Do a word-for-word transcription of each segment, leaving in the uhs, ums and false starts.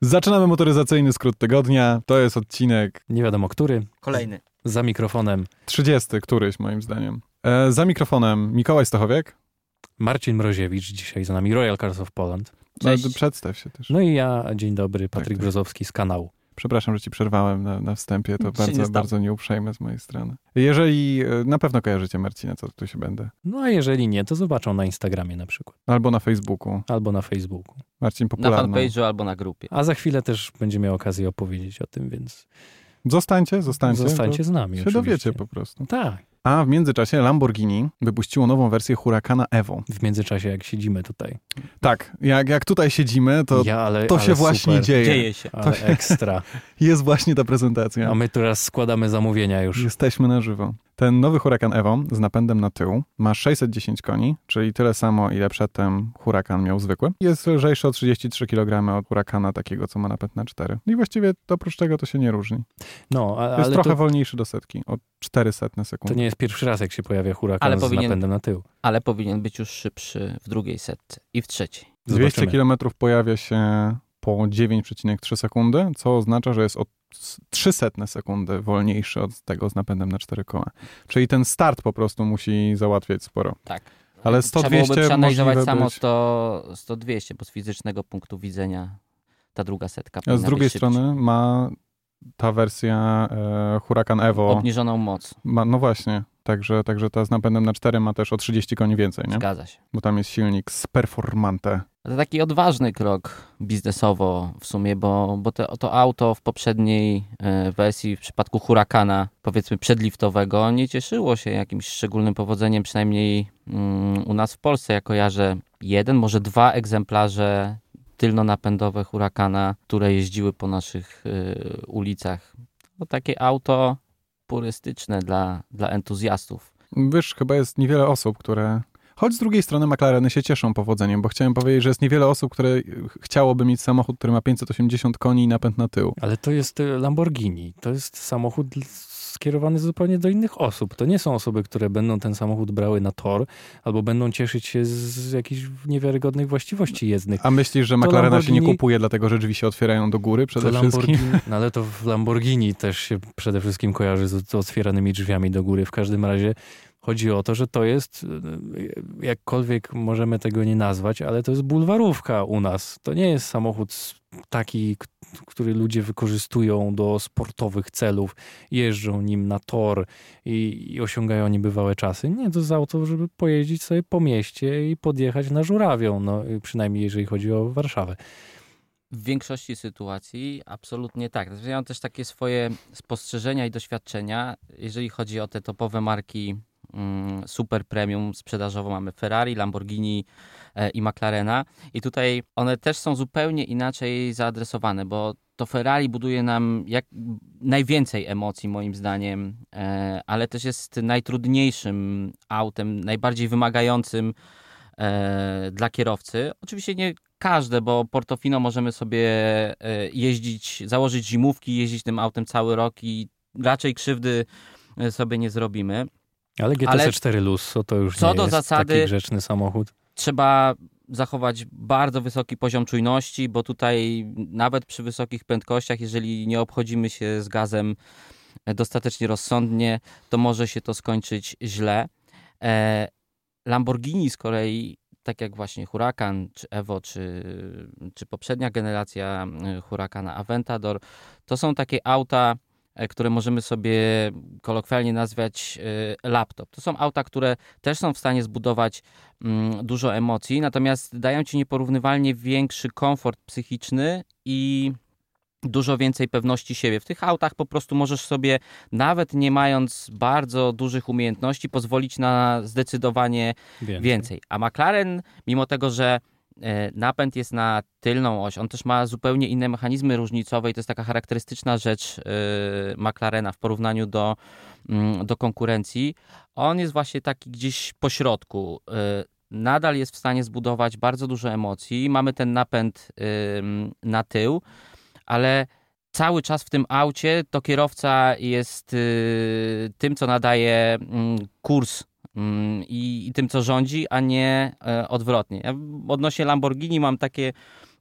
Zaczynamy motoryzacyjny skrót tygodnia. To jest odcinek... Nie wiadomo który. Kolejny. Za mikrofonem. trzydziesty któryś moim zdaniem. E, za mikrofonem Mikołaj Stachowiak. Marcin Mroziewicz dzisiaj za nami. Royal Cars of Poland. Cześć. Przedstaw się też. No i ja, dzień dobry, Patryk tak, Brzozowski z kanału. Przepraszam, że ci przerwałem na, na wstępie, to no, bardzo, nie bardzo nieuprzejme z mojej strony. Jeżeli na pewno kojarzycie Marcina, co tu się będę. No a jeżeli nie, to zobaczą na Instagramie na przykład. Albo na Facebooku. Albo na Facebooku. Marcin popularny. Na fanpage'u albo na grupie. A za chwilę też będzie miał okazję opowiedzieć o tym, więc... Zostańcie, zostańcie. Zostańcie z nami. Się oczywiście. Dowiecie po prostu. Tak. A w międzyczasie Lamborghini wypuściło nową wersję Huracana Evo. W międzyczasie, jak siedzimy tutaj. Tak, jak, jak tutaj siedzimy, to ja, ale, to ale się super. Właśnie dzieje. Dzieje się. Ale to ekstra. Jest właśnie ta prezentacja. A my teraz składamy zamówienia już. Jesteśmy na żywo. Ten nowy Huracan Evo z napędem na tył ma sześćset dziesięć koni, czyli tyle samo, ile przedtem Huracan miał zwykły. Jest lżejszy o trzydzieści trzy kilogramy od Huracana takiego, co ma napęd na cztery. I właściwie oprócz tego to się nie różni. No, a, jest ale trochę to... wolniejszy do setki, o czterysta na sekundę. To nie jest pierwszy raz, jak się pojawia Huracan ale z powinien... napędem na tył. Ale powinien być już szybszy w drugiej setce i w trzeciej. Zobaczymy. dwieście kilometrów pojawia się po dziewięć przecinek trzy sekundy, co oznacza, że jest od trzysta na sekundę wolniejszy od tego z napędem na cztery koła. Czyli ten start po prostu musi załatwiać sporo. Tak. Ale sto dwieście można byłoby przeanalizować samo sto dwieście, bo z fizycznego punktu widzenia ta druga setka powinna być. Z drugiej strony ma ta wersja e, Huracan Evo obniżoną moc. Ma, no właśnie. Także, także ta z napędem na cztery ma też o trzydzieści koni więcej, nie? Zgadza się. Bo tam jest silnik z Performante. To taki odważny krok biznesowo w sumie, bo, bo te, to auto w poprzedniej wersji, w przypadku Huracana, powiedzmy przedliftowego, nie cieszyło się jakimś szczególnym powodzeniem, przynajmniej mm, u nas w Polsce. Ja kojarzę jeden, może dwa egzemplarze tylnonapędowe Huracana, które jeździły po naszych y, ulicach. To takie auto purystyczne dla, dla entuzjastów. Wiesz, chyba jest niewiele osób, które... Choć z drugiej strony McLareny się cieszą powodzeniem, bo chciałem powiedzieć, że jest niewiele osób, które chciałoby mieć samochód, który ma pięćset osiemdziesiąt koni i napęd na tył. Ale to jest Lamborghini. To jest samochód skierowany zupełnie do innych osób. To nie są osoby, które będą ten samochód brały na tor, albo będą cieszyć się z jakichś niewiarygodnych właściwości jezdnych. A myślisz, że McLarena Lamborghini... się nie kupuje, dlatego że drzwi się otwierają do góry przede to wszystkim? Lamborghini... No ale to w Lamborghini też się przede wszystkim kojarzy z otwieranymi drzwiami do góry. W każdym razie chodzi o to, że to jest, jakkolwiek możemy tego nie nazwać, ale to jest bulwarówka u nas. To nie jest samochód taki, który ludzie wykorzystują do sportowych celów, jeżdżą nim na tor i, i osiągają niebywałe czasy. Nie, to jest auto, żeby pojeździć sobie po mieście i podjechać na żurawią, no, przynajmniej jeżeli chodzi o Warszawę. W większości sytuacji absolutnie tak. Ja mam też takie swoje spostrzeżenia i doświadczenia, jeżeli chodzi o te topowe marki super premium sprzedażowo. Mamy Ferrari, Lamborghini i McLarena i tutaj one też są zupełnie inaczej zaadresowane, bo to Ferrari buduje nam jak najwięcej emocji moim zdaniem, ale też jest najtrudniejszym autem, najbardziej wymagającym dla kierowcy. Oczywiście nie każde, bo Portofino możemy sobie jeździć, założyć zimówki, jeździć tym autem cały rok i raczej krzywdy sobie nie zrobimy. Ale G T C cztery Lusso to już nie jest zasady, taki grzeczny samochód. Trzeba zachować bardzo wysoki poziom czujności, bo tutaj nawet przy wysokich prędkościach, jeżeli nie obchodzimy się z gazem dostatecznie rozsądnie, to może się to skończyć źle. Lamborghini z kolei, tak jak właśnie Huracan, czy Evo, czy, czy poprzednia generacja Huracana Aventador, to są takie auta, które możemy sobie kolokwialnie nazwać laptop. To są auta, które też są w stanie zbudować dużo emocji, natomiast dają ci nieporównywalnie większy komfort psychiczny i dużo więcej pewności siebie. W tych autach po prostu możesz sobie, nawet nie mając bardzo dużych umiejętności, pozwolić na zdecydowanie więcej. więcej. A McLaren, mimo tego, że napęd jest na tylną oś, on też ma zupełnie inne mechanizmy różnicowe i to jest taka charakterystyczna rzecz McLarena w porównaniu do, do konkurencji. On jest właśnie taki gdzieś po środku. Nadal jest w stanie zbudować bardzo dużo emocji. Mamy ten napęd na tył, ale cały czas w tym aucie to kierowca jest tym, co nadaje kurs I, i tym, co rządzi, a nie e, odwrotnie. Ja odnośnie Lamborghini mam takie,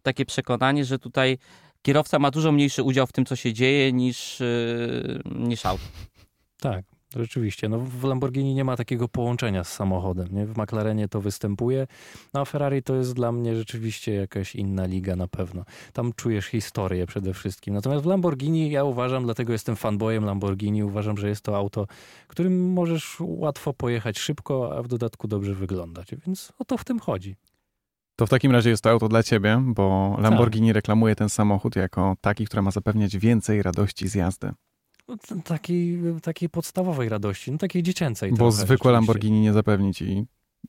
takie przekonanie, że tutaj kierowca ma dużo mniejszy udział w tym, co się dzieje, niż, yy, niż auto. Tak, rzeczywiście. No w Lamborghini nie ma takiego połączenia z samochodem, nie? W McLarenie to występuje, no a Ferrari to jest dla mnie rzeczywiście jakaś inna liga na pewno. Tam czujesz historię przede wszystkim. Natomiast w Lamborghini ja uważam, dlatego jestem fanboyem Lamborghini, uważam, że jest to auto, którym możesz łatwo pojechać szybko, a w dodatku dobrze wyglądać. Więc o to w tym chodzi. To w takim razie jest to auto dla ciebie, bo Lamborghini tak. reklamuje ten samochód jako taki, który ma zapewniać więcej radości z jazdy. Takiej, takiej podstawowej radości, no takiej dziecięcej. Bo zwykłe Lamborghini nie zapewni ci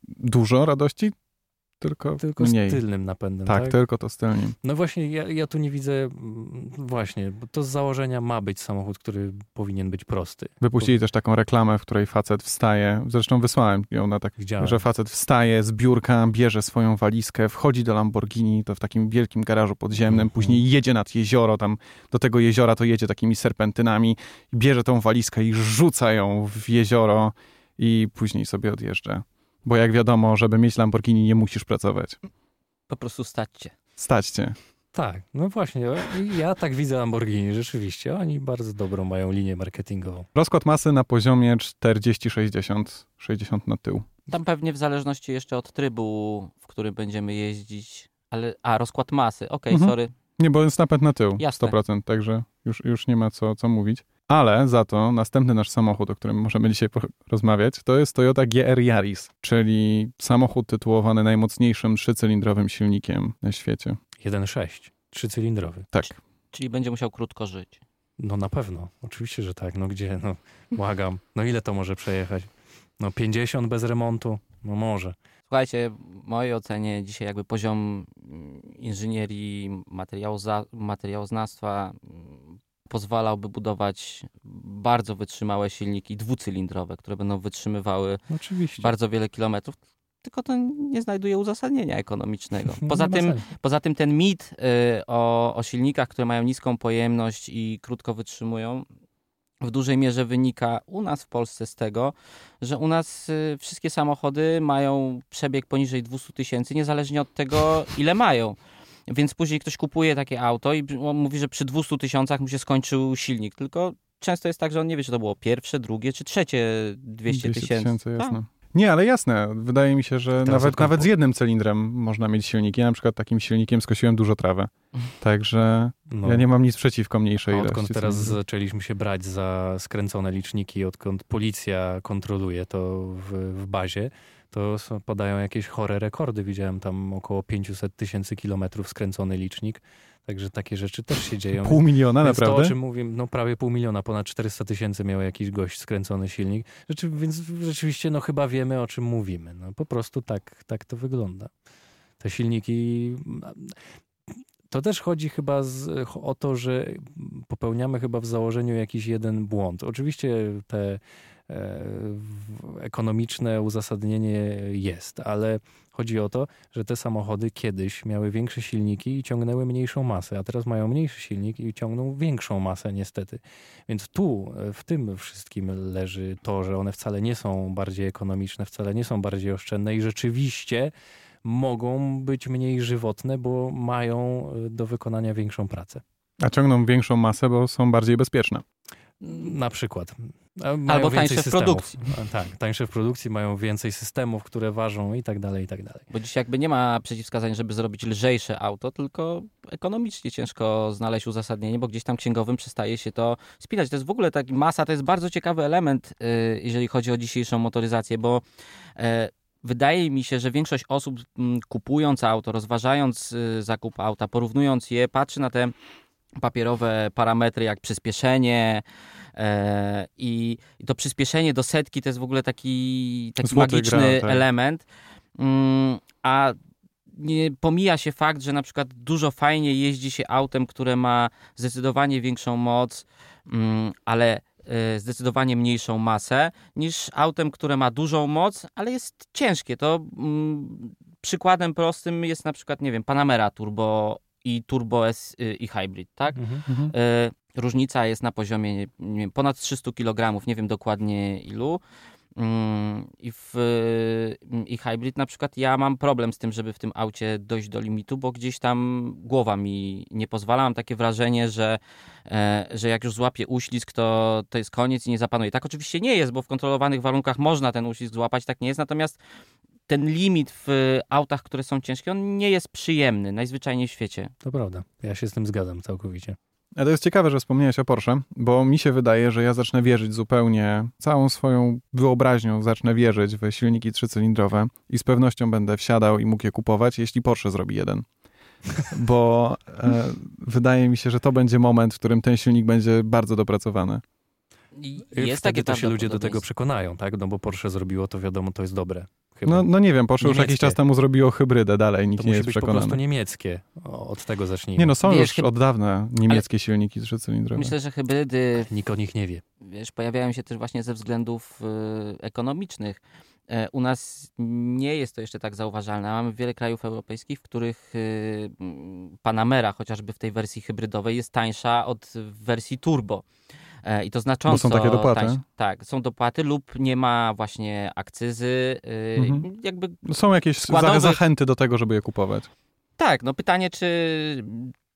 dużo radości, tylko, tylko mniej. Tylko z tylnym napędem. Tak, tak, tylko to z tylnym. No właśnie, ja, ja tu nie widzę, właśnie, bo to z założenia ma być samochód, który powinien być prosty. Wypuścili bo... też taką reklamę, w której facet wstaje, zresztą wysłałem ją na tak, Widziałem. że facet wstaje z biurka, bierze swoją walizkę, wchodzi do Lamborghini, to w takim wielkim garażu podziemnym, mm-hmm. później jedzie nad jezioro, tam do tego jeziora to jedzie takimi serpentynami, bierze tą walizkę i rzuca ją w jezioro i później sobie odjeżdża. Bo jak wiadomo, żeby mieć Lamborghini, nie musisz pracować. Po prostu stać cię. Stać cię. Tak, no właśnie. Ja tak widzę Lamborghini, rzeczywiście. Oni bardzo dobrą mają linię marketingową. Rozkład masy na poziomie czterdzieści sześćdziesiąt, sześćdziesiąt na tył. Tam pewnie w zależności jeszcze od trybu, w którym będziemy jeździć. Ale, a, rozkład masy, okej, okay, mhm. sorry. Nie, bo jest napęd na tył, Jasne. sto procent, także już, już nie ma co, co mówić. Ale za to następny nasz samochód, o którym możemy dzisiaj porozmawiać, to jest Toyota G R Yaris, czyli samochód tytułowany najmocniejszym trzycylindrowym silnikiem na świecie. jeden przecinek sześć, trzycylindrowy. Tak. C- czyli będzie musiał krótko żyć. No na pewno, oczywiście, że tak. No gdzie, no błagam. No ile to może przejechać? No pięćdziesiąt bez remontu? No może. Słuchajcie, w mojej ocenie dzisiaj jakby poziom inżynierii, materiałoza- materiałoznawstwa pozwalałby budować bardzo wytrzymałe silniki dwucylindrowe, które będą wytrzymywały Oczywiście. bardzo wiele kilometrów, tylko to nie znajduje uzasadnienia ekonomicznego. Poza, tym, poza tym ten mit y, o, o silnikach, które mają niską pojemność i krótko wytrzymują, w dużej mierze wynika u nas w Polsce z tego, że u nas y, wszystkie samochody mają przebieg poniżej dwieście tysięcy, niezależnie od tego, ile mają. Więc później ktoś kupuje takie auto i mówi, że przy dwieście tysiącach mu się skończył silnik. Tylko często jest tak, że on nie wie, czy to było pierwsze, drugie czy trzecie dwieście tysięcy. Jasne. Nie, ale jasne. Wydaje mi się, że nawet, nawet z jednym cylindrem można mieć silnik. Ja na przykład takim silnikiem skosiłem dużo trawy. Także no. ja nie mam nic przeciwko mniejszej ilości. Odkąd teraz zaczęliśmy się brać za skręcone liczniki, odkąd policja kontroluje to w, w bazie, to podają jakieś chore rekordy. Widziałem tam około pięćset tysięcy kilometrów skręcony licznik. Także takie rzeczy też się dzieją. Pół miliona więc naprawdę? To, o czym mówię, no prawie pół miliona, ponad czterysta tysięcy miał jakiś gość skręcony silnik. Rzeczy, więc rzeczywiście no chyba wiemy, o czym mówimy. No, po prostu tak, tak to wygląda. Te silniki... To też chodzi chyba z, o to, że popełniamy chyba w założeniu jakiś jeden błąd. Oczywiście te ekonomiczne uzasadnienie jest, ale chodzi o to, że te samochody kiedyś miały większe silniki i ciągnęły mniejszą masę, a teraz mają mniejszy silnik i ciągną większą masę niestety. Więc tu w tym wszystkim leży to, że one wcale nie są bardziej ekonomiczne, wcale nie są bardziej oszczędne i rzeczywiście mogą być mniej żywotne, bo mają do wykonania większą pracę. A ciągną większą masę, bo są bardziej bezpieczne. Na przykład. Mają Albo tańsze w produkcji. Tak, tańsze w produkcji, mają więcej systemów, które ważą i tak dalej, i tak dalej. Bo dziś jakby nie ma przeciwwskazań, żeby zrobić lżejsze auto, tylko ekonomicznie ciężko znaleźć uzasadnienie, bo gdzieś tam księgowym przestaje się to spinać. To jest w ogóle taki masa, to jest bardzo ciekawy element, jeżeli chodzi o dzisiejszą motoryzację, bo wydaje mi się, że większość osób kupując auto, rozważając zakup auta, porównując je, patrzy na te papierowe parametry jak przyspieszenie e, i to przyspieszenie do setki to jest w ogóle taki, taki magiczny gra, element, mm, a nie, pomija się fakt, że na przykład dużo fajnie jeździ się autem, które ma zdecydowanie większą moc, mm, ale zdecydowanie mniejszą masę niż autem, które ma dużą moc, ale jest ciężkie. To mm, przykładem prostym jest na przykład, nie wiem, Panamera Turbo i Turbo S i Hybrid, tak? Mm-hmm. Różnica jest na poziomie nie wiem, ponad trzysta kilogramów, nie wiem dokładnie ilu. i w i hybrid na przykład ja mam problem z tym, żeby w tym aucie dojść do limitu, bo gdzieś tam głowa mi nie pozwala. Mam takie wrażenie, że, że jak już złapię uślizg, to, to jest koniec i nie zapanuje. Tak oczywiście nie jest, bo w kontrolowanych warunkach można ten uślizg złapać, tak nie jest. Natomiast ten limit w autach, które są ciężkie, on nie jest przyjemny najzwyczajniej w świecie. To prawda, ja się z tym zgadzam całkowicie. A to jest ciekawe, że wspomniałeś o Porsche, bo mi się wydaje, że ja zacznę wierzyć zupełnie, całą swoją wyobraźnią zacznę wierzyć w silniki trzycylindrowe i z pewnością będę wsiadał i mógł je kupować, jeśli Porsche zrobi jeden. Bo e, wydaje mi się, że to będzie moment, w którym ten silnik będzie bardzo dopracowany. I jest wtedy takie to się ludzie do tego przekonają, tak? No bo Porsche zrobiło to, wiadomo, to jest dobre. No, no nie wiem, Porsche niemieckie. Już jakiś czas temu zrobiło hybrydę, dalej nikt to nie jest przekonany. To musi być po prostu niemieckie, od tego zacznijmy. Nie no, są wiesz, już chyb... od dawna niemieckie ale... silniki trzycylindrowe. Myślę, że hybrydy... Nikt o nich nie wie. Wiesz, pojawiają się też właśnie ze względów y, ekonomicznych. Y, u nas nie jest to jeszcze tak zauważalne. Mamy wiele krajów europejskich, w których y, Panamera, chociażby w tej wersji hybrydowej, jest tańsza od wersji turbo. I to znacząco. Bo są takie dopłaty. Tańsze, tak, są dopłaty lub nie ma właśnie akcyzy. Yy, mhm. jakby są jakieś składowych... zachęty do tego, żeby je kupować. Tak, no pytanie, czy,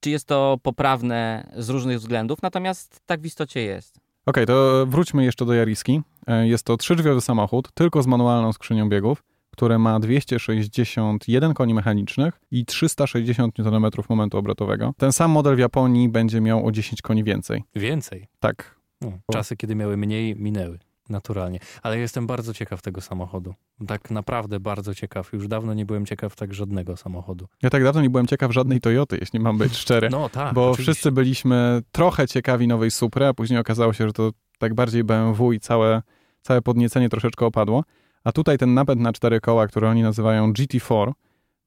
czy jest to poprawne z różnych względów, natomiast tak w istocie jest. Okej, okay, to wróćmy jeszcze do Jariski. Jest to trzydrzwiowy samochód, tylko z manualną skrzynią biegów, które ma dwieście sześćdziesiąt jeden koni mechanicznych i trzysta sześćdziesiąt niutonometrów momentu obrotowego. Ten sam model w Japonii będzie miał o dziesięć koni więcej. Więcej? Tak. No, czasy, kiedy miały mniej, minęły. Naturalnie. Ale jestem bardzo ciekaw tego samochodu. Tak naprawdę bardzo ciekaw. Już dawno nie byłem ciekaw tak żadnego samochodu. Ja tak dawno nie byłem ciekaw żadnej Toyoty, jeśli mam być szczery. No tak. Bo oczywiście. Wszyscy byliśmy trochę ciekawi nowej Supry, a później okazało się, że to tak bardziej B M W i całe, całe podniecenie troszeczkę opadło. A tutaj ten napęd na cztery koła, który oni nazywają G T cztery,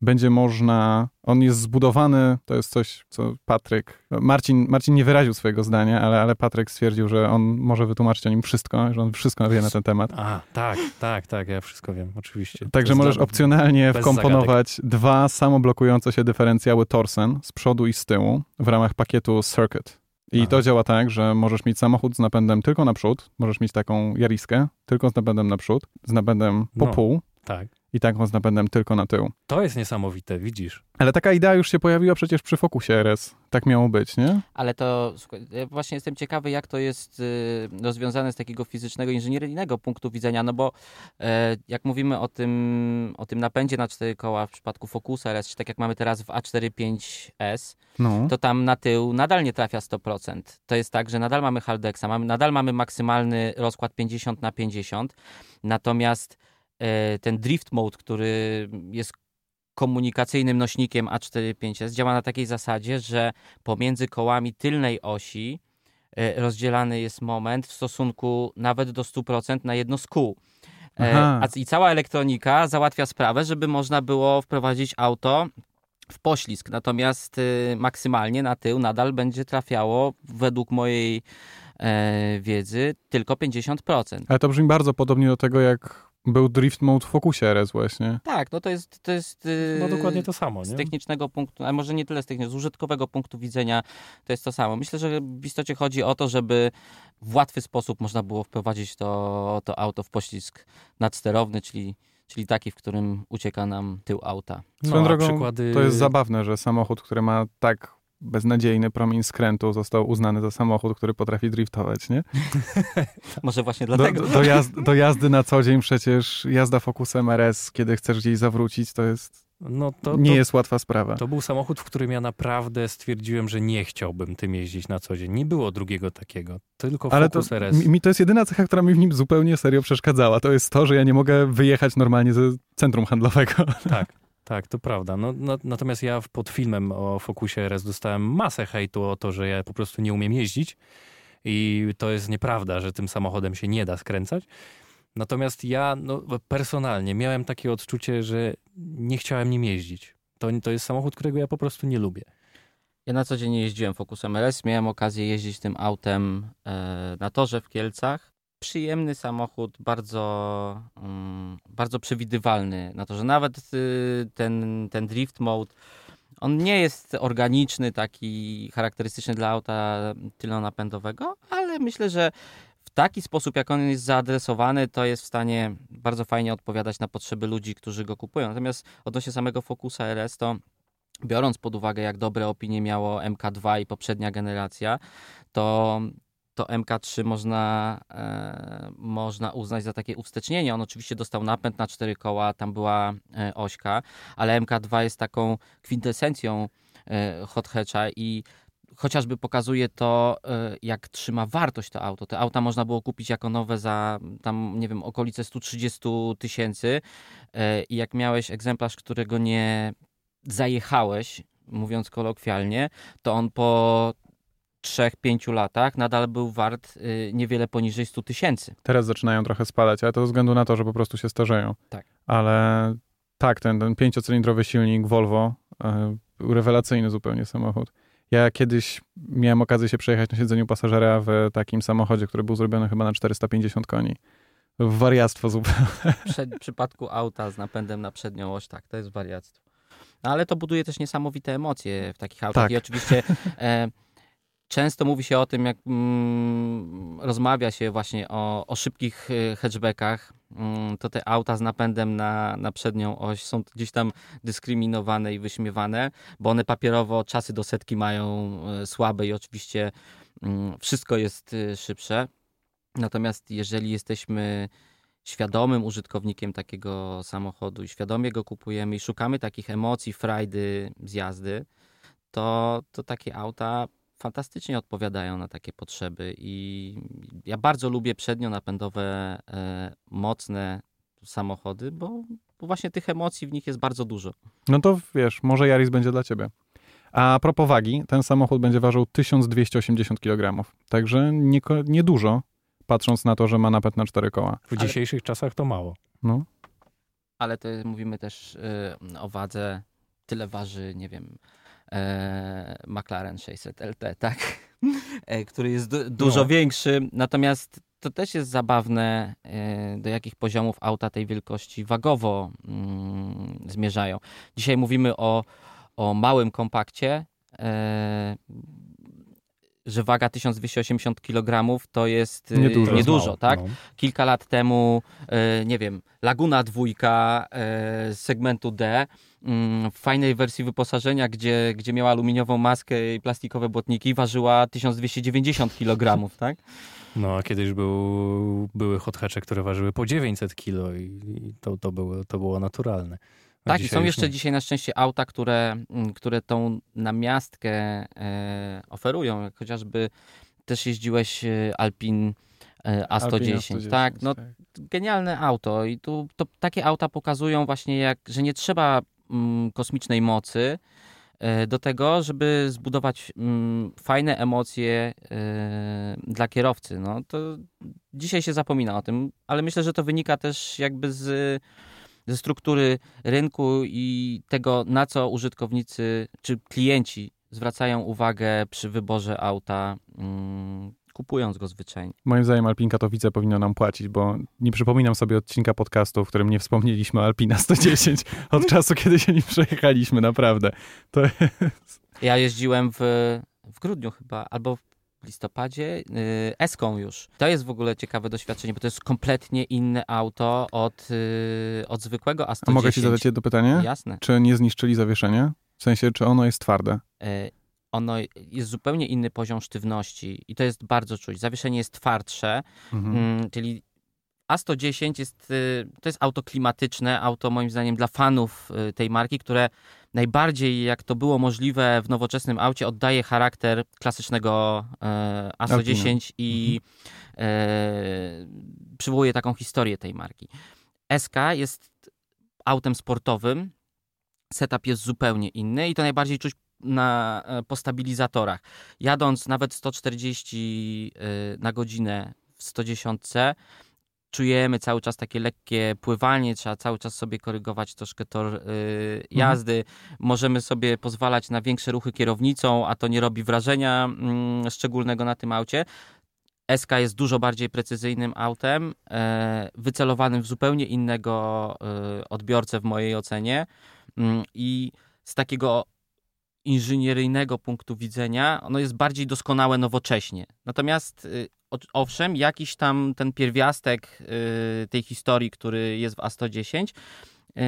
będzie można... On jest zbudowany, to jest coś, co Patryk... Marcin, Marcin nie wyraził swojego zdania, ale, ale Patryk stwierdził, że on może wytłumaczyć o nim wszystko, że on wszystko wie na ten temat. A, tak, tak, tak, ja wszystko wiem, oczywiście. Także możesz do... opcjonalnie bez wkomponować zagadek. Dwa samoblokujące się dyferencjały Torsen z przodu i z tyłu w ramach pakietu Circuit. I Aha. to działa tak, że możesz mieć samochód z napędem tylko na przód, możesz mieć taką jariskę tylko z napędem na przód, z napędem po no, pół tak. i taką z napędem tylko na tył. To jest niesamowite, widzisz. Ale taka idea już się pojawiła przecież przy Focusie R S. Tak miało być, nie? Ale to ja właśnie jestem ciekawy, jak to jest rozwiązane z takiego fizycznego, inżynieryjnego punktu widzenia, no bo jak mówimy o tym, o tym napędzie na cztery koła w przypadku Focusa R S, czy tak jak mamy teraz w A czterdzieści pięć S, no. to tam na tył nadal nie trafia sto procent. To jest tak, że nadal mamy Haldexa, mamy, nadal mamy maksymalny rozkład pięćdziesiąt na pięćdziesiąt, natomiast ten drift mode, który jest komunikacyjnym nośnikiem A czterdzieści pięć S, działa na takiej zasadzie, że pomiędzy kołami tylnej osi rozdzielany jest moment w stosunku nawet do stu procent na jedno z kół. Aha. I cała elektronika załatwia sprawę, żeby można było wprowadzić auto w poślizg. Natomiast maksymalnie na tył nadal będzie trafiało według mojej wiedzy tylko pięćdziesiąt procent. Ale to brzmi bardzo podobnie do tego, jak był drift mode w Focusie R S właśnie. Tak, no to jest... To jest no dokładnie to samo, nie? Z technicznego punktu, a może nie tyle z technicznego, z użytkowego punktu widzenia to jest to samo. Myślę, że w istocie chodzi o to, żeby w łatwy sposób można było wprowadzić to, to auto w poślizg nadsterowny, czyli, czyli taki, w którym ucieka nam tył auta. Swoją no, drogą, przykłady... to jest zabawne, że samochód, który ma tak beznadziejny promień skrętu został uznany za samochód, który potrafi driftować, nie? Może właśnie dlatego. Do, do, jazd, do jazdy na co dzień przecież jazda Focusem R S, kiedy chcesz gdzieś zawrócić, to jest no to, nie to, jest łatwa sprawa. To był samochód, w którym ja naprawdę stwierdziłem, że nie chciałbym tym jeździć na co dzień. Nie było drugiego takiego, tylko ale Focus to, R S. Mi, mi to jest jedyna cecha, która mi w nim zupełnie serio przeszkadzała. To jest to, że ja nie mogę wyjechać normalnie ze centrum handlowego. Tak. Tak, to prawda. No, no, natomiast ja pod filmem o Focusie R S dostałem masę hejtu o to, że ja po prostu nie umiem jeździć i to jest nieprawda, że tym samochodem się nie da skręcać. Natomiast ja no, personalnie miałem takie odczucie, że nie chciałem nim jeździć. To, to jest samochód, którego ja po prostu nie lubię. Ja na co dzień nie jeździłem Focusem R S. Miałem okazję jeździć tym autem na torze w Kielcach. Przyjemny samochód, bardzo, bardzo przewidywalny na to, że nawet ten, ten drift mode, on nie jest organiczny, taki charakterystyczny dla auta tylnonapędowego, ale myślę, że w taki sposób, jak on jest zaadresowany, to jest w stanie bardzo fajnie odpowiadać na potrzeby ludzi, którzy go kupują. Natomiast odnośnie samego Focusa R S, to biorąc pod uwagę, jak dobre opinie miało M K dwa i poprzednia generacja, to... to M K trzy można, e, można uznać za takie uwstecznienie. On oczywiście dostał napęd na cztery koła, tam była e, ośka, ale M K dwa jest taką kwintesencją e, hot hatcha i chociażby pokazuje to, e, jak trzyma wartość to auto. Te auta można było kupić jako nowe za tam, nie wiem, okolice sto trzydzieści tysięcy e, i jak miałeś egzemplarz, którego nie zajechałeś, mówiąc kolokwialnie, to on po trzech do pięciu latach nadal był wart y, niewiele poniżej stu tysięcy. Teraz zaczynają trochę spadać, ale to ze względu na to, że po prostu się starzeją. Tak. Ale tak, ten, ten pięciocylindrowy silnik Volvo, y, rewelacyjny zupełnie samochód. Ja kiedyś miałem okazję się przejechać na siedzeniu pasażera w takim samochodzie, który był zrobiony chyba na czterysta pięćdziesiąt koni. Wariactwo zupełnie. Przed, w przypadku auta z napędem na przednią oś, tak, to jest wariactwo. No, ale to buduje też niesamowite emocje w takich autach. Tak. I oczywiście... E, Często mówi się o tym, jak mm, rozmawia się właśnie o, o szybkich hatchbackach, mm, to te auta z napędem na, na przednią oś są gdzieś tam dyskryminowane i wyśmiewane, bo one papierowo czasy do setki mają y, słabe i oczywiście y, wszystko jest y, szybsze. Natomiast jeżeli jesteśmy świadomym użytkownikiem takiego samochodu i świadomie go kupujemy i szukamy takich emocji, frajdy z jazdy, to, to takie auta fantastycznie odpowiadają na takie potrzeby i ja bardzo lubię przednionapędowe, e, mocne samochody, bo, bo właśnie tych emocji w nich jest bardzo dużo. No to wiesz, może Yaris będzie dla ciebie. A propos wagi, ten samochód będzie ważył tysiąc dwieście osiemdziesiąt kilogramów, także nieko- niedużo, patrząc na to, że ma napęd na cztery koła. W Ale... dzisiejszych czasach to mało. No. Ale to mówimy też y, o wadze, tyle waży, nie wiem... McLaren sześćset L T, tak? Który jest du- dużo no. większy, natomiast to też jest zabawne, do jakich poziomów auta tej wielkości wagowo mm, zmierzają. Dzisiaj mówimy o, o małym kompakcie, e, że waga tysiąc dwieście osiemdziesiąt kilogramów to jest niedużo, niedużo tak? No. Kilka lat temu, e, nie wiem, Laguna dwójka z segmentu D w fajnej wersji wyposażenia, gdzie, gdzie miała aluminiową maskę i plastikowe błotniki, ważyła tysiąc dwieście dziewięćdziesiąt kilogramów, tak? No, a kiedyś był, były hot hatche, które ważyły po dziewięćset kilo i, i to, to, było, to było naturalne. A tak, i są jeszcze nie. dzisiaj na szczęście auta, które, które tą namiastkę e, oferują. Chociażby też jeździłeś Alpine A sto dziesięć, tak? No, tak. Genialne auto i tu to, takie auta pokazują właśnie, jak, że nie trzeba kosmicznej mocy do tego, żeby zbudować fajne emocje dla kierowcy. No to dzisiaj się zapomina o tym, ale myślę, że to wynika też jakby z, ze struktury rynku i tego, na co użytkownicy czy klienci zwracają uwagę przy wyborze auta, kupując go zwyczajnie. Moim zdaniem Alpine Katowice powinno nam płacić, bo nie przypominam sobie odcinka podcastu, w którym nie wspomnieliśmy Alpina sto dziesięć od czasu, kiedy się nim przejechaliśmy, naprawdę. To jest... Ja jeździłem w, w grudniu chyba, albo w listopadzie, yy, eską już. To jest w ogóle ciekawe doświadczenie, bo to jest kompletnie inne auto od, yy, od zwykłego A sto dziesięć. A mogę ci zadać jedno pytanie? Jasne. Czy nie zniszczyli zawieszenia? W sensie, czy ono jest twarde? Yy. Ono jest zupełnie inny poziom sztywności i to jest bardzo czuć. Zawieszenie jest twardsze, mhm. czyli A sto dziesięć jest, to jest auto klimatyczne, auto moim zdaniem dla fanów tej marki, które najbardziej, jak to było możliwe w nowoczesnym aucie, oddaje charakter klasycznego A sto dziesięć i mhm. przywołuje taką historię tej marki. S K jest autem sportowym, setup jest zupełnie inny i to najbardziej czuć na, po stabilizatorach. Jadąc nawet sto czterdzieści na godzinę w sto dziesięć, czujemy cały czas takie lekkie pływanie, trzeba cały czas sobie korygować troszkę tor y, jazdy, mhm. możemy sobie pozwalać na większe ruchy kierownicą, a to nie robi wrażenia y, szczególnego na tym aucie. S K jest dużo bardziej precyzyjnym autem, y, wycelowanym w zupełnie innego y, odbiorcę w mojej ocenie i y, z takiego inżynieryjnego punktu widzenia ono jest bardziej doskonałe nowocześnie. Natomiast owszem, jakiś tam ten pierwiastek yy, tej historii, który jest w A sto dziesięć, yy,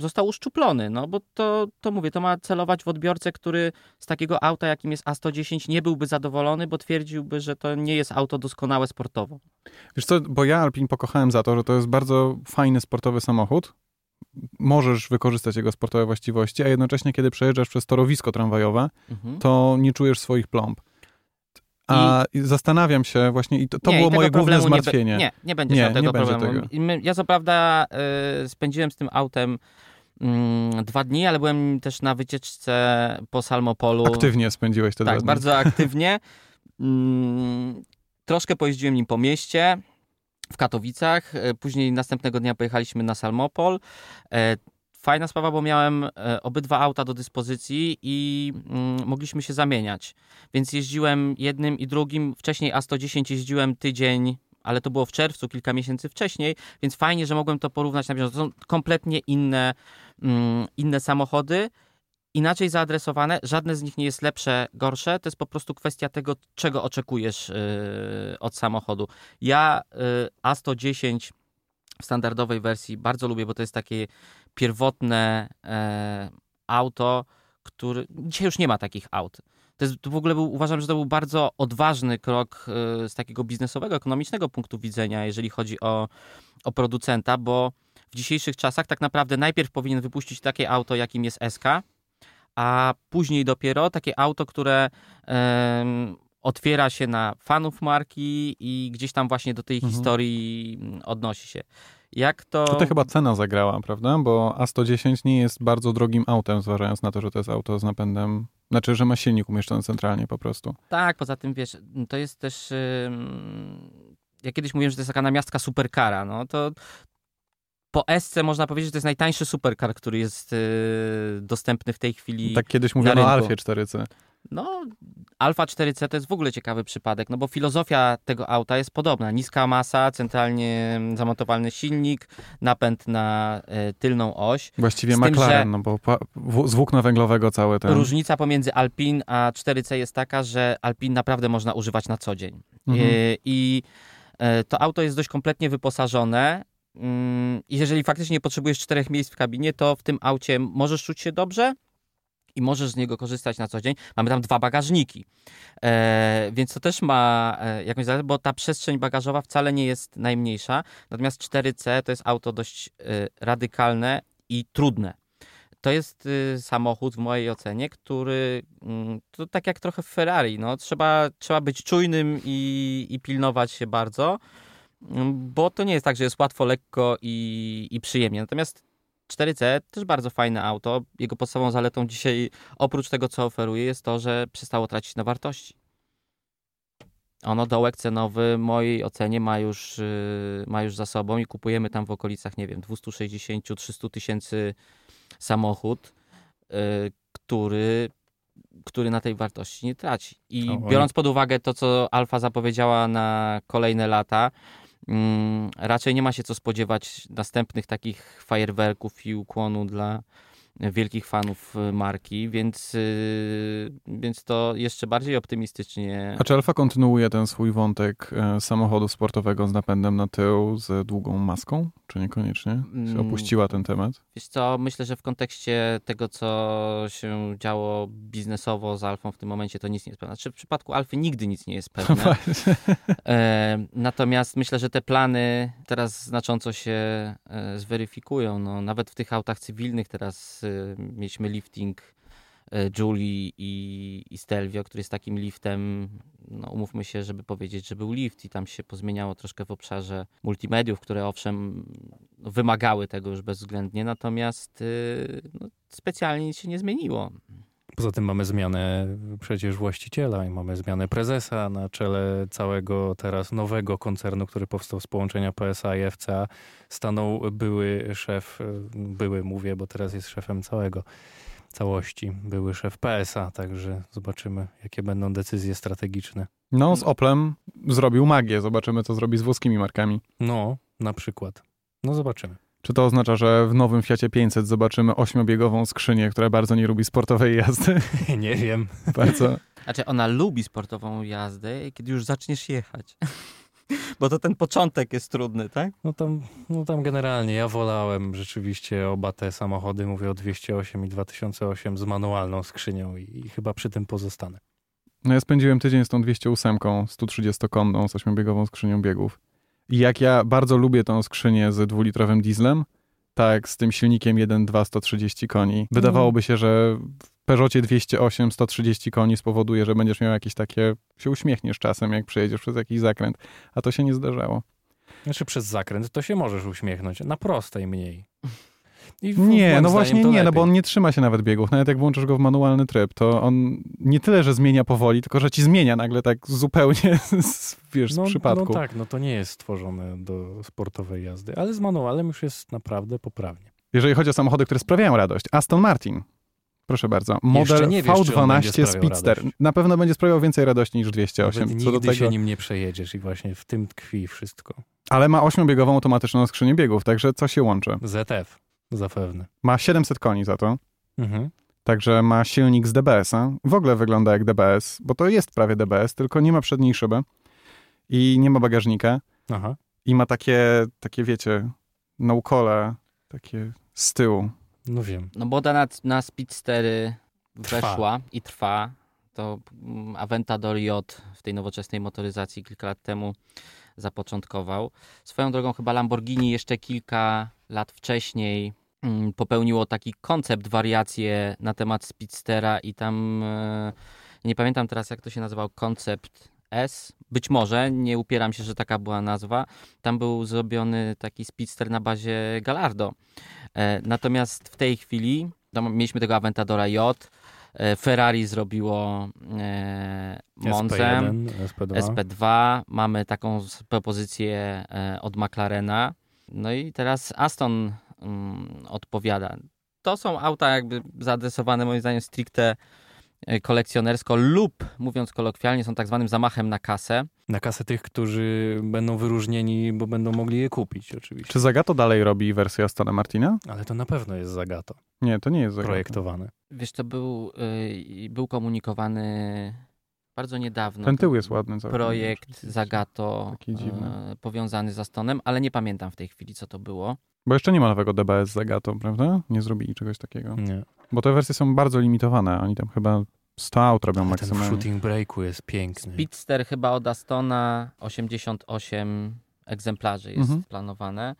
został uszczuplony, no bo to, to mówię, to ma celować w odbiorcę, który z takiego auta, jakim jest A sto dziesięć, nie byłby zadowolony, bo twierdziłby, że to nie jest auto doskonałe sportowo. Wiesz co, bo ja Alpine pokochałem za to, że to jest bardzo fajny sportowy samochód. Możesz wykorzystać jego sportowe właściwości, a jednocześnie, kiedy przejeżdżasz przez torowisko tramwajowe, mhm. to nie czujesz swoich plomb. A I... zastanawiam się właśnie, i to, to nie, było i moje główne zmartwienie. Nie, be... nie, nie będziesz nie, miał tego nie problemu. Tego. Ja co prawda y, spędziłem z tym autem y, dwa dni, ale byłem też na wycieczce po Salmopolu. Aktywnie spędziłeś te tak, dwa dni. Tak, bardzo aktywnie. y, troszkę pojeździłem nim po mieście. W Katowicach, później następnego dnia pojechaliśmy na Salmopol. Fajna sprawa, bo miałem obydwa auta do dyspozycji i mogliśmy się zamieniać, więc jeździłem jednym i drugim. Wcześniej A sto dziesięć jeździłem tydzień, ale to było w czerwcu, kilka miesięcy wcześniej, więc fajnie, że mogłem to porównać na bieżąco. To są kompletnie inne, inne samochody, inaczej zaadresowane, żadne z nich nie jest lepsze, gorsze, to jest po prostu kwestia tego, czego oczekujesz yy, od samochodu. Ja yy, A sto dziesięć w standardowej wersji bardzo lubię, bo to jest takie pierwotne yy, auto, które... Dzisiaj już nie ma takich aut. To, jest, to w ogóle był, uważam, że to był bardzo odważny krok yy, z takiego biznesowego, ekonomicznego punktu widzenia, jeżeli chodzi o, o producenta, bo w dzisiejszych czasach tak naprawdę najpierw powinien wypuścić takie auto, jakim jest S K, a później dopiero takie auto, które y, otwiera się na fanów marki i gdzieś tam właśnie do tej mhm. historii odnosi się. Jak to... Tutaj chyba cena zagrała, prawda? Bo A sto dziesięć nie jest bardzo drogim autem, zważając na to, że to jest auto z napędem, znaczy, że ma silnik umieszczony centralnie po prostu. Tak, poza tym wiesz, to jest też... Y, ja kiedyś mówiłem, że to jest taka namiastka superkara, no to... Po S-ce można powiedzieć, że to jest najtańszy supercar, który jest yy, dostępny w tej chwili. Tak kiedyś mówiono o Alfie cztery C. No, Alfa cztery C to jest w ogóle ciekawy przypadek, no bo filozofia tego auta jest podobna. Niska masa, centralnie zamontowalny silnik, napęd na y, tylną oś. Właściwie z McLaren, tym, no bo pa, w, z włókna węglowego cały ten... Różnica pomiędzy Alpine a cztery C jest taka, że Alpine naprawdę można używać na co dzień. Mhm. Y, I y, to auto jest dość kompletnie wyposażone. I jeżeli faktycznie nie potrzebujesz czterech miejsc w kabinie, to w tym aucie możesz czuć się dobrze i możesz z niego korzystać na co dzień. Mamy tam dwa bagażniki, e, więc to też ma jakąś zaletę, bo ta przestrzeń bagażowa wcale nie jest najmniejsza. Natomiast cztery C to jest auto dość e, radykalne i trudne. To jest e, samochód w mojej ocenie, który m, to tak jak trochę w Ferrari, no, trzeba, trzeba być czujnym i, i pilnować się bardzo. Bo to nie jest tak, że jest łatwo, lekko i, i przyjemnie. Natomiast cztery C też bardzo fajne auto. Jego podstawową zaletą dzisiaj, oprócz tego, co oferuje, jest to, że przestało tracić na wartości. Ono dołek cenowy, w mojej ocenie, ma już, yy, ma już za sobą i kupujemy tam w okolicach, nie wiem, dwieście sześćdziesiąt do trzystu tysięcy samochód, yy, który... który na tej wartości nie traci. I biorąc pod uwagę to, co Alfa zapowiedziała na kolejne lata, mm, raczej nie ma się co spodziewać następnych takich fajerwerków i ukłonu dla wielkich fanów marki, więc, yy, więc to jeszcze bardziej optymistycznie. A czy Alfa kontynuuje ten swój wątek e, samochodu sportowego z napędem na tył, z długą maską? Czy niekoniecznie? Czy opuściła ten temat? Wiesz co, myślę, że w kontekście tego, co się działo biznesowo z Alfą w tym momencie, to nic nie jest pewne. Znaczy w przypadku Alfy nigdy nic nie jest pewne. e, natomiast myślę, że te plany teraz znacząco się e, zweryfikują. No, nawet w tych autach cywilnych teraz mieliśmy lifting Julii i, i Stelvio, który jest takim liftem, no umówmy się, żeby powiedzieć, że był lift i tam się pozmieniało troszkę w obszarze multimediów, które owszem wymagały tego już bezwzględnie, natomiast no, specjalnie nic się nie zmieniło. Poza tym mamy zmianę przecież właściciela i mamy zmianę prezesa na czele całego teraz nowego koncernu, który powstał z połączenia P S A i F C A. Stanął były szef, były mówię, bo teraz jest szefem całego, całości, były szef P S A, także zobaczymy, jakie będą decyzje strategiczne. No z Oplem zrobił magię, zobaczymy co zrobi z włoskimi markami. No, na przykład. No zobaczymy. Czy to oznacza, że w nowym Fiacie pięćset zobaczymy ośmiobiegową skrzynię, która bardzo nie lubi sportowej jazdy? Nie wiem. Bardzo Znaczy ona lubi sportową jazdę, kiedy już zaczniesz jechać. Bo to ten początek jest trudny, tak? No tam, no tam generalnie ja wolałem rzeczywiście oba te samochody, mówię o dwieście osiem i dwa tysiące osiem z manualną skrzynią i, i chyba przy tym pozostanę. No ja spędziłem tydzień z tą dwieście osiem, sto trzydziestokonną z ośmiobiegową skrzynią biegów. I jak ja bardzo lubię tą skrzynię z dwulitrowym dieslem, tak z tym silnikiem jeden dwa sto trzydzieści koni. Wydawałoby się, że w Peugeotie dwieście osiem sto trzydzieści koni spowoduje, że będziesz miał jakieś takie... się uśmiechniesz czasem, jak przejedziesz przez jakiś zakręt. A to się nie zdarzało. Znaczy przez zakręt to się możesz uśmiechnąć. Na prostej mniej. I w, nie, no właśnie nie, lepiej. No bo on nie trzyma się nawet biegów. Nawet jak włączysz go w manualny tryb, to on nie tyle, że zmienia powoli, tylko że ci zmienia nagle tak zupełnie z, wiesz, no, z przypadku. No tak, no to nie jest stworzone do sportowej jazdy, ale z manualem już jest naprawdę poprawnie. Jeżeli chodzi o samochody, które sprawiają radość, Aston Martin, proszę bardzo, model wiesz, V dwanaście Speedster. Radość. Na pewno będzie sprawiał więcej radości niż dwieście osiem. Nawet nigdy tego... się nim nie przejedziesz i właśnie w tym tkwi wszystko. Ale ma ośmiobiegową automatyczną skrzynię biegów, także co się łączy? Z F. Zapewne. Ma siedemset koni za to. Mhm. Także ma silnik z D B S-a. W ogóle wygląda jak D B S, bo to jest prawie D B S, tylko nie ma przedniej szyby i nie ma bagażnika. Aha. I ma takie, takie wiecie, naukole, takie z tyłu. No wiem. No bo na, na Speedstery weszła trwa. i trwa. To Aventador J w tej nowoczesnej motoryzacji kilka lat temu zapoczątkował. Swoją drogą chyba Lamborghini jeszcze kilka lat wcześniej popełniło taki koncept, wariację na temat Speedstera i tam, nie pamiętam teraz jak to się nazywał, koncept S, być może, nie upieram się, że taka była nazwa, tam był zrobiony taki Speedster na bazie Gallardo. Natomiast w tej chwili, tam mieliśmy tego Aventadora J, Ferrari zrobiło Monzę, S P jeden, S P dwa, mamy taką propozycję od McLarena. No i teraz Aston mm, odpowiada. To są auta jakby zaadresowane moim zdaniem stricte kolekcjonersko lub, mówiąc kolokwialnie, są tak zwanym zamachem na kasę. Na kasę tych, którzy będą wyróżnieni, bo będą mogli je kupić oczywiście. Czy Zagato dalej robi wersję Astona Martina? Ale to na pewno jest Zagato. Nie, to nie jest Zagato. Projektowane. Wiesz, to był, yy, był komunikowany bardzo niedawno. Ten tył jest ładny. Projekt Zagato e, powiązany z Astonem, ale nie pamiętam w tej chwili, co to było. Bo jeszcze nie ma nowego D B S Zagato, prawda? Nie zrobili czegoś takiego. Nie. Bo te wersje są bardzo limitowane. Oni tam chyba sto aut robią ale maksymalnie. Ten w shooting breaku jest piękny. Speedster chyba od Astona osiemdziesiąt osiem egzemplarzy jest mhm. planowane.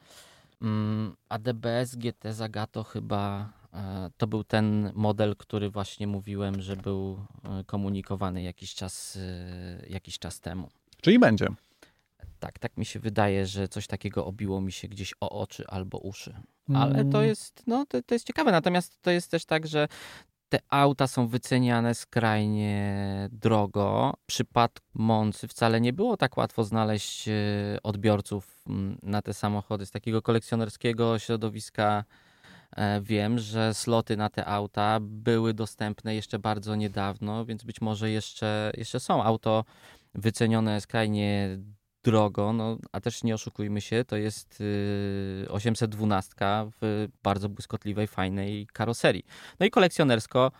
Mm, a D B S G T Zagato chyba... To był ten model, który właśnie mówiłem, że był komunikowany jakiś czas, jakiś czas temu. Czyli będzie. Tak, tak mi się wydaje, że coś takiego obiło mi się gdzieś o oczy albo uszy. Ale mm. to jest, no, to, to jest ciekawe. Natomiast to jest też tak, że te auta są wyceniane skrajnie drogo. W przypadku Moncy wcale nie było tak łatwo znaleźć odbiorców na te samochody z takiego kolekcjonerskiego środowiska. Wiem, że sloty na te auta były dostępne jeszcze bardzo niedawno, więc być może jeszcze, jeszcze są auto wycenione skrajnie drogo, no, a też nie oszukujmy się, to jest osiemset dwanaście w bardzo błyskotliwej, fajnej karoserii. No i kolekcjonersko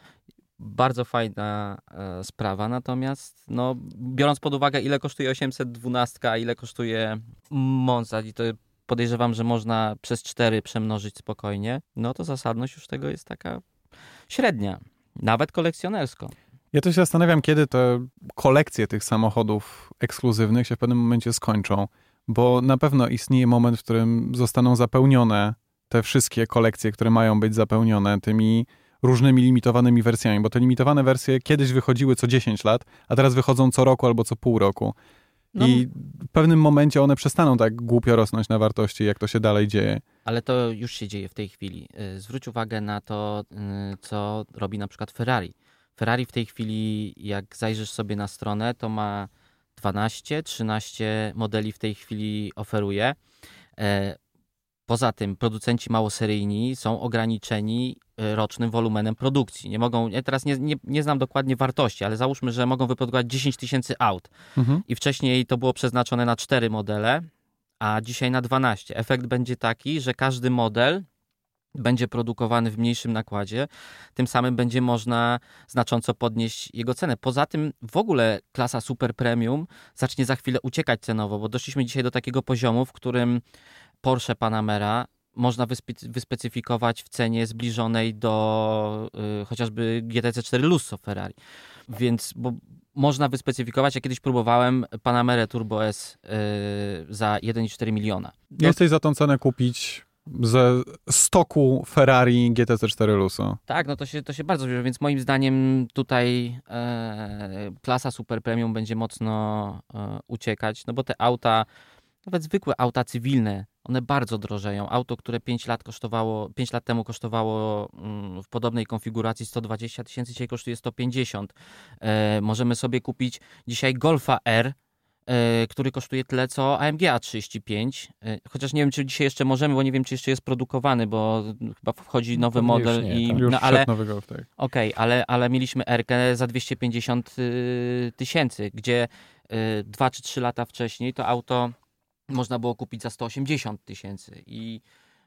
bardzo fajna sprawa, natomiast no, biorąc pod uwagę ile kosztuje osiemset dwanaście, a ile kosztuje Monza i to podejrzewam, że można przez cztery przemnożyć spokojnie, no to zasadność już tego jest taka średnia, nawet kolekcjonersko. Ja też się zastanawiam, kiedy te kolekcje tych samochodów ekskluzywnych się w pewnym momencie skończą, bo na pewno istnieje moment, w którym zostaną zapełnione te wszystkie kolekcje, które mają być zapełnione tymi różnymi limitowanymi wersjami, bo te limitowane wersje kiedyś wychodziły co dziesięć lat, a teraz wychodzą co roku albo co pół roku. No. I w pewnym momencie one przestaną tak głupio rosnąć na wartości, jak to się dalej dzieje. Ale to już się dzieje w tej chwili. Zwróć uwagę na to, co robi na przykład Ferrari. Ferrari w tej chwili, jak zajrzysz sobie na stronę, to ma dwanaście trzynaście modeli w tej chwili oferuje. Poza tym producenci małoseryjni są ograniczeni rocznym wolumenem produkcji. Nie mogą, ja teraz nie, nie, nie znam dokładnie wartości, ale załóżmy, że mogą wyprodukować dziesięć tysięcy aut. Mhm. I wcześniej to było przeznaczone na cztery modele, a dzisiaj na dwanaście. Efekt będzie taki, że każdy model będzie produkowany w mniejszym nakładzie, tym samym będzie można znacząco podnieść jego cenę. Poza tym w ogóle klasa super premium zacznie za chwilę uciekać cenowo, bo doszliśmy dzisiaj do takiego poziomu, w którym Porsche Panamera można wyspe- wyspecyfikować w cenie zbliżonej do yy, chociażby G T C cztery Lusso Ferrari. Więc bo można wyspecyfikować, ja kiedyś próbowałem Panamerę Turbo S yy, za jeden i cztery miliona. No. Jesteś za tą cenę kupić ze stoku Ferrari G T C cztery Lusso. Tak, no to się, to się bardzo bierze, więc moim zdaniem tutaj e, klasa super premium będzie mocno e, uciekać, no bo te auta, nawet zwykłe auta cywilne, one bardzo drożeją. Auto, które pięć lat kosztowało, pięć lat temu kosztowało w podobnej konfiguracji sto dwadzieścia tysięcy, dzisiaj kosztuje sto pięćdziesiąt. E, możemy sobie kupić dzisiaj Golfa R, który kosztuje tyle co A M G A trzydzieści pięć, chociaż nie wiem, czy dzisiaj jeszcze możemy, bo nie wiem, czy jeszcze jest produkowany, bo chyba wchodzi nowy model. Nie, i tak. Już no, ale, nowy Golf, tak. Okej, okay, ale, ale mieliśmy R-kę za dwieście pięćdziesiąt tysięcy, gdzie dwa czy trzy lata wcześniej to auto można było kupić za sto osiemdziesiąt tysięcy i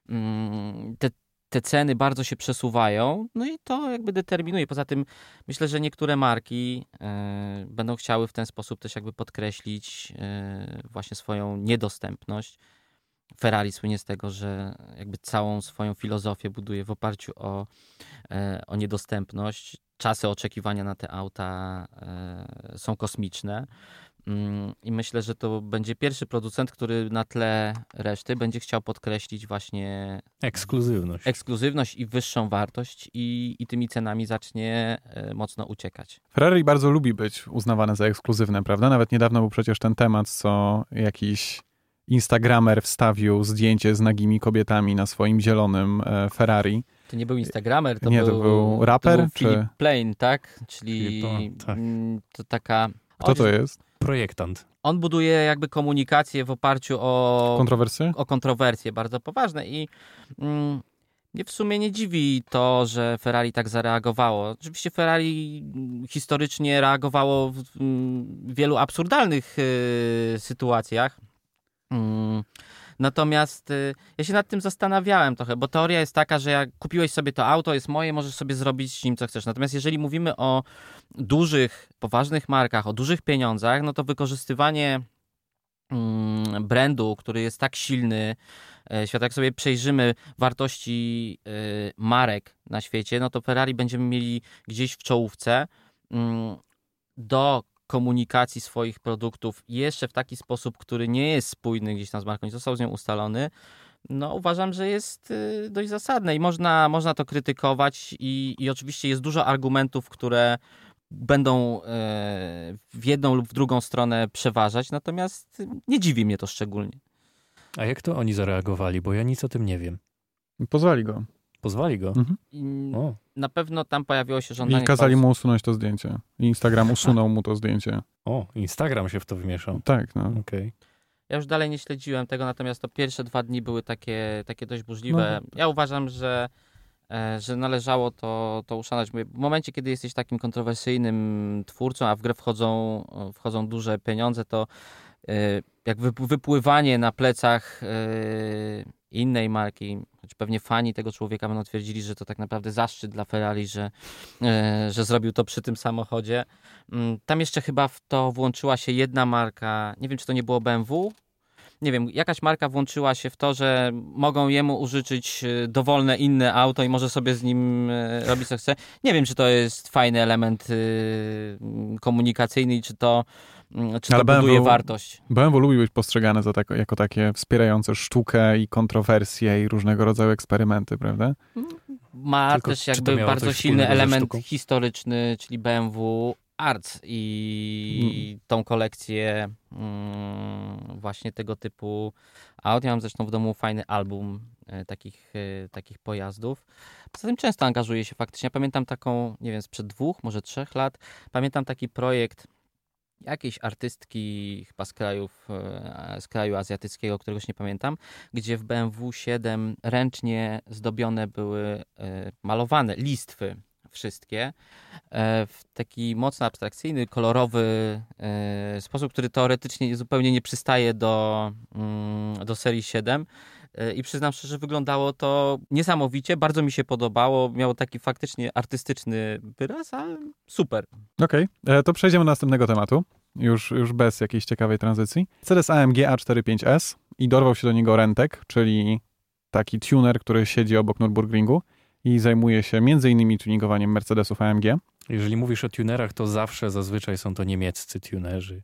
mm, te te ceny bardzo się przesuwają, no i to jakby determinuje. Poza tym myślę, że niektóre marki y, będą chciały w ten sposób też jakby podkreślić y, właśnie swoją niedostępność. Ferrari słynie z tego, że jakby całą swoją filozofię buduje w oparciu o, y, o niedostępność. Czasy oczekiwania na te auta y, są kosmiczne. I myślę, że to będzie pierwszy producent, który na tle reszty będzie chciał podkreślić właśnie ekskluzywność, ekskluzywność i wyższą wartość i, i tymi cenami zacznie mocno uciekać. Ferrari bardzo lubi być uznawane za ekskluzywne, prawda? Nawet niedawno był przecież ten temat, co jakiś instagramer wstawił zdjęcie z nagimi kobietami na swoim zielonym Ferrari. To nie był instagramer, to, nie, był, to był raper? To był czy... Philipp Plein, tak? Czyli Philipp, tak. To taka... Kto to jest? Projektant. On buduje jakby komunikację w oparciu o... Kontrowersje? O kontrowersje bardzo poważne i mm, mnie w sumie nie dziwi to, że Ferrari tak zareagowało. Oczywiście Ferrari historycznie reagowało w, w wielu absurdalnych y, sytuacjach. Y, natomiast y, ja się nad tym zastanawiałem trochę, bo teoria jest taka, że jak kupiłeś sobie to auto, jest moje, możesz sobie zrobić z nim co chcesz. Natomiast jeżeli mówimy o dużych, poważnych markach, o dużych pieniądzach, no to wykorzystywanie mm, brandu, który jest tak silny, e, świat, jak sobie przejrzymy wartości e, marek na świecie, no to Ferrari będziemy mieli gdzieś w czołówce mm, do komunikacji swoich produktów jeszcze w taki sposób, który nie jest spójny gdzieś tam z marką, nie został z nią ustalony. No uważam, że jest dość zasadne i można, można to krytykować i, i oczywiście jest dużo argumentów, które będą w jedną lub w drugą stronę przeważać, natomiast nie dziwi mnie to szczególnie. A jak to oni zareagowali? Bo ja nic o tym nie wiem. Pozwali go. Pozwali go? Mhm. O. Na pewno tam pojawiło się żądanie... I kazali mu usunąć to zdjęcie. Instagram usunął mu to zdjęcie. O, Instagram się w to wymieszał. Tak, no. Okay. Ja już dalej nie śledziłem tego, natomiast to pierwsze dwa dni były takie, takie dość burzliwe. No. Ja uważam, że, że należało to, to uszanować. W momencie, kiedy jesteś takim kontrowersyjnym twórcą, a w grę wchodzą, wchodzą duże pieniądze, to jak wypływanie na plecach innej marki, choć pewnie fani tego człowieka będą twierdzili, że to tak naprawdę zaszczyt dla Ferrari, że, że zrobił to przy tym samochodzie. Tam jeszcze chyba w to włączyła się jedna marka, nie wiem, czy to nie było B M W, nie wiem, jakaś marka włączyła się w to, że mogą jemu użyczyć dowolne inne auto i może sobie z nim robić co chce. Nie wiem, czy to jest fajny element komunikacyjny i czy to, czy to buduje B M W, wartość. B M W lubi być postrzegane za tak, jako takie wspierające sztukę i kontrowersje i różnego rodzaju eksperymenty, prawda? Ma Tylko też jakby bardzo silny element historyczny, czyli B M W Arts i hmm. tą kolekcję mm, właśnie tego typu aut. Ja mam zresztą w domu fajny album y, takich, y, takich pojazdów. Poza tym często angażuję się faktycznie. Ja pamiętam taką, nie wiem, sprzed dwóch, może trzech lat, pamiętam taki projekt jakiejś artystki chyba z, krajów, y, z kraju azjatyckiego, którego już nie pamiętam, gdzie w B M W siedem ręcznie zdobione były y, malowane listwy. Wszystkie w taki mocno abstrakcyjny, kolorowy sposób, który teoretycznie zupełnie nie przystaje do, do serii siedem, i przyznam szczerze, wyglądało to niesamowicie, bardzo mi się podobało, miało taki faktycznie artystyczny wyraz, a super. Okej, okay. To przejdziemy do następnego tematu, już, już bez jakiejś ciekawej tranzycji. Mercedes A M G A czterdzieści pięć S i dorwał się do niego Renntech, czyli taki tuner, który siedzi obok Nürburgringu i zajmuje się między innymi tuningowaniem Mercedesów A M G. Jeżeli mówisz o tunerach, to zawsze zazwyczaj są to niemieccy tunerzy.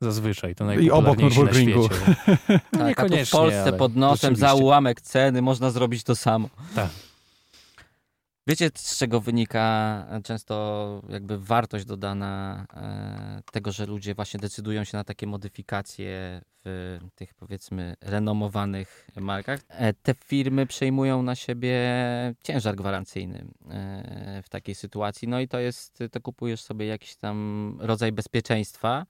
Zazwyczaj, to najpopularniejsi na świecie. No tak, a w Polsce pod nosem za ułamek ceny można zrobić to samo. Tak. Wiecie, z czego wynika często jakby wartość dodana tego, że ludzie właśnie decydują się na takie modyfikacje w tych, powiedzmy, renomowanych markach? Te firmy przejmują na siebie ciężar gwarancyjny w takiej sytuacji. No i to jest, to kupujesz sobie jakiś tam rodzaj bezpieczeństwa